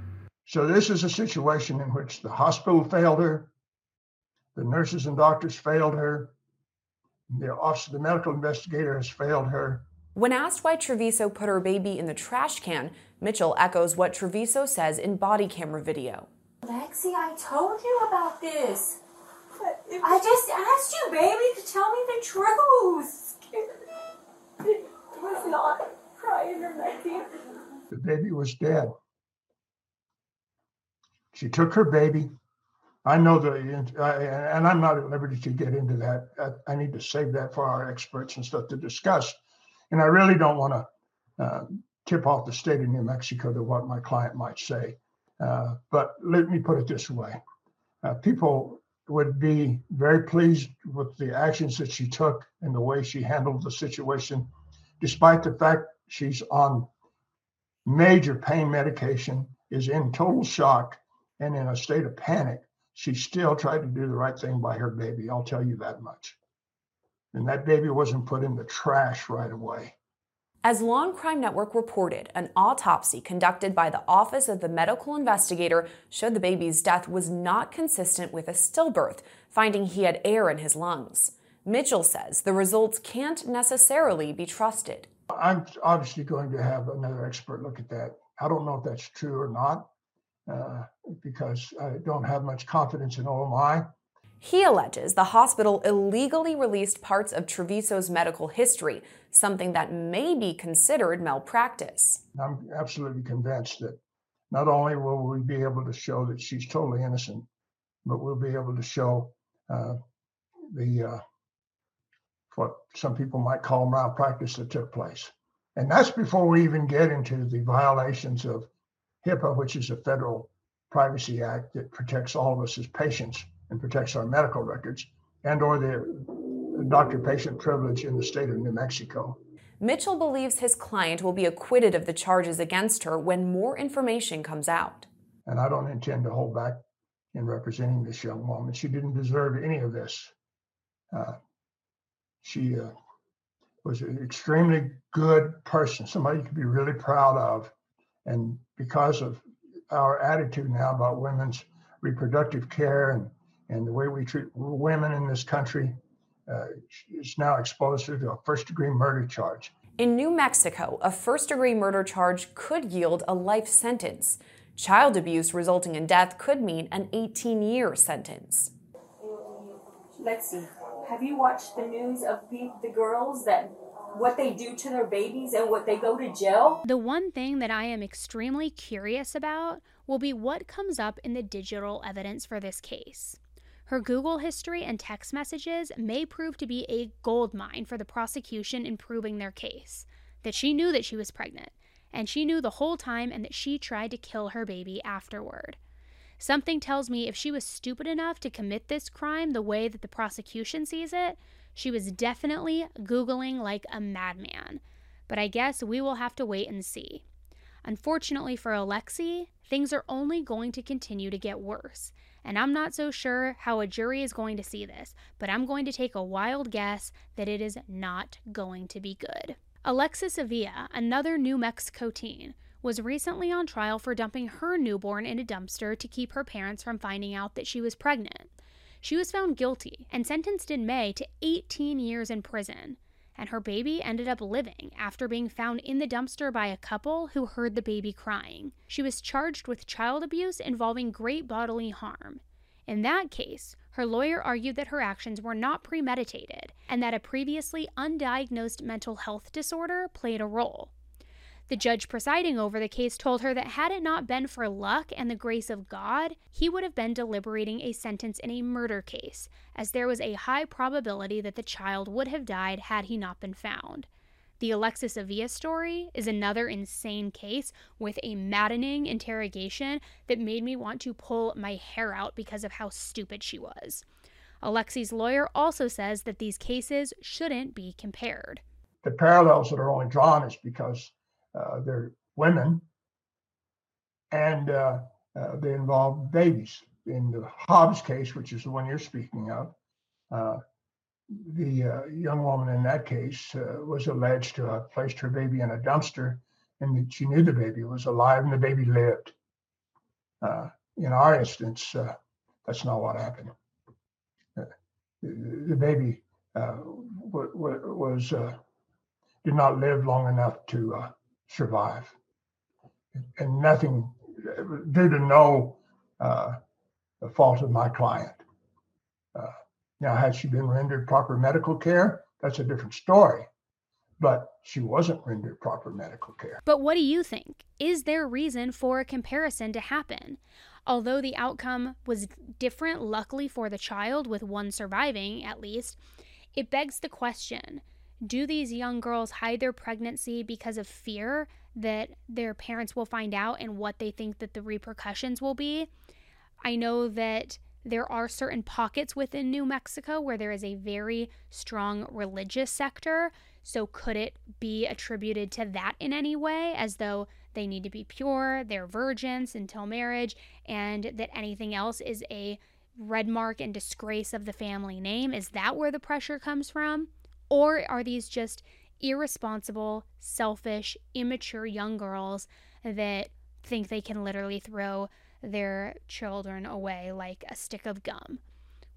So this is a situation in which the hospital failed her, the nurses and doctors failed her, the Office of the Medical Investigator has failed her. When asked why Trevizo put her baby in the trash can, Mitchell echoes what Trevizo says in body camera video. Alexee, I told you about this. But I just asked you, baby, to tell me the truth. It was not crying or nothing. The baby was dead. She took her baby. I know that, and I'm not at liberty to get into that. I need to save that for our experts and stuff to discuss. And I really don't want to tip off the state of New Mexico to what my client might say. But let me put it this way. People would be very pleased with the actions that she took and the way she handled the situation, despite the fact she's on major pain medication, is in total shock and in a state of panic she still tried to do the right thing by her baby. I'll tell you that much. And that baby wasn't put in the trash right away. As Law and Crime Network reported, an autopsy conducted by the Office of the Medical Investigator showed the baby's death was not consistent with a stillbirth, finding he had air in his lungs. Mitchell says the results can't necessarily be trusted. I'm obviously going to have another expert look at that. I don't know if that's true or not, because I don't have much confidence in OMI. He alleges the hospital illegally released parts of Trevizo's medical history, something that may be considered malpractice. I'm absolutely convinced that not only will we be able to show that she's totally innocent, but we'll be able to show what some people might call malpractice that took place. And that's before we even get into the violations of HIPAA, which is a federal privacy act that protects all of us as patients and protects our medical records, and or the doctor-patient privilege in the state of New Mexico. Mitchell believes his client will be acquitted of the charges against her when more information comes out. And I don't intend to hold back in representing this young woman. She didn't deserve any of this. She was an extremely good person, somebody you could be really proud of. And because of our attitude now about women's reproductive care and the way we treat women in this country, is now exposed to a first-degree murder charge. In New Mexico, a first-degree murder charge could yield a life sentence. Child abuse resulting in death could mean an 18-year sentence. Let's see. Have you watched the news of the girls that what they do to their babies and what they go to jail? The one thing that I am extremely curious about will be what comes up in the digital evidence for this case. Her Google history and text messages may prove to be a goldmine for the prosecution in proving their case, that she knew that she was pregnant, and she knew the whole time, and that she tried to kill her baby afterward. Something tells me if she was stupid enough to commit this crime the way that the prosecution sees it, she was definitely Googling like a madman. But I guess we will have to wait and see. Unfortunately for Alexee, things are only going to continue to get worse. And I'm not so sure how a jury is going to see this, but I'm going to take a wild guess that it is not going to be good. Alexis Avila, another New Mexico teen, was recently on trial for dumping her newborn in a dumpster to keep her parents from finding out that she was pregnant. She was found guilty and sentenced in May to 18 years in prison, and her baby ended up living after being found in the dumpster by a couple who heard the baby crying. She was charged with child abuse involving great bodily harm. In that case, her lawyer argued that her actions were not premeditated and that a previously undiagnosed mental health disorder played a role. The judge presiding over the case told her that had it not been for luck and the grace of God, he would have been deliberating a sentence in a murder case, as there was a high probability that the child would have died had he not been found. The Alexis Avila story is another insane case with a maddening interrogation that made me want to pull my hair out because of how stupid she was. Alexee's lawyer also says that these cases shouldn't be compared. The parallels that are only drawn is because they're women, and they involve babies. In the Hobbs case, which is the one you're speaking of, the young woman in that case was alleged to have placed her baby in a dumpster, and that she knew the baby was alive and the baby lived. In our instance, that's not what happened. The baby did not live long enough to survive, and nothing due to no fault of my client. Now, had she been rendered proper medical care, that's a different story, but she wasn't rendered proper medical care. But what do you think? Is there reason for a comparison to happen? Although the outcome was different, luckily for the child, with one surviving at least, it begs the question, do these young girls hide their pregnancy because of fear that their parents will find out and what they think that the repercussions will be? I know that there are certain pockets within New Mexico where there is a very strong religious sector, so could it be attributed to that in any way, as though they need to be pure, they're virgins until marriage, and that anything else is a red mark and disgrace of the family name? Is that where the pressure comes from? Or are these just irresponsible, selfish, immature young girls that think they can literally throw their children away like a stick of gum?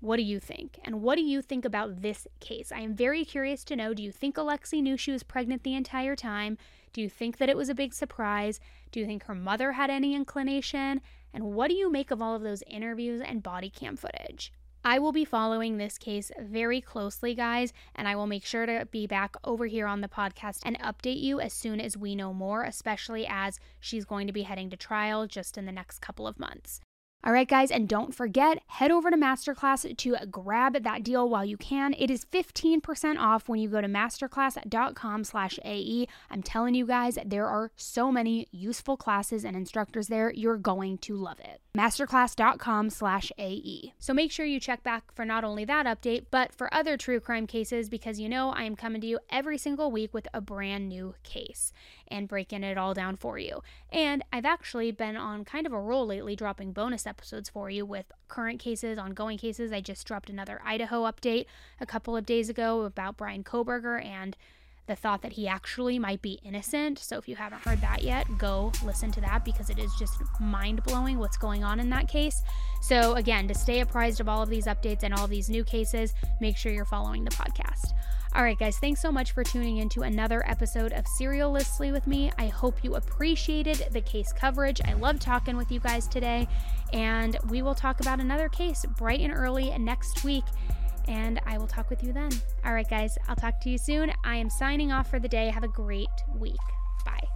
What do you think? And what do you think about this case? I am very curious to know, do you think Alexee knew she was pregnant the entire time? Do you think that it was a big surprise? Do you think her mother had any inclination? And what do you make of all of those interviews and body cam footage? I will be following this case very closely, guys, and I will make sure to be back over here on the podcast and update you as soon as we know more, especially as she's going to be heading to trial just in the next couple of months. All right, guys, and don't forget, head over to Masterclass to grab that deal while you can. It is 15% off when you go to masterclass.com/AE. I'm telling you guys, there are so many useful classes and instructors there. You're going to love it. Masterclass.com/AE. So make sure you check back for not only that update, but for other true crime cases, because you know I am coming to you every single week with a brand new case and breaking it all down for you. And I've actually been on kind of a roll lately, dropping bonus episodes for you with current cases, ongoing cases. I just dropped another Idaho update a couple of days ago about Brian Koberger and the thought that he actually might be innocent. So if you haven't heard that yet, go listen to that because it is just mind-blowing what's going on in that case. So again, to stay apprised of all of these updates and all these new cases, make sure you're following the podcast. All right, guys, thanks so much for tuning in to another episode of Serialously with me. I hope you appreciated the case coverage. I love talking with you guys today, and we will talk about another case bright and early next week. And I will talk with you then. All right, guys, I'll talk to you soon. I am signing off for the day. Have a great week. Bye.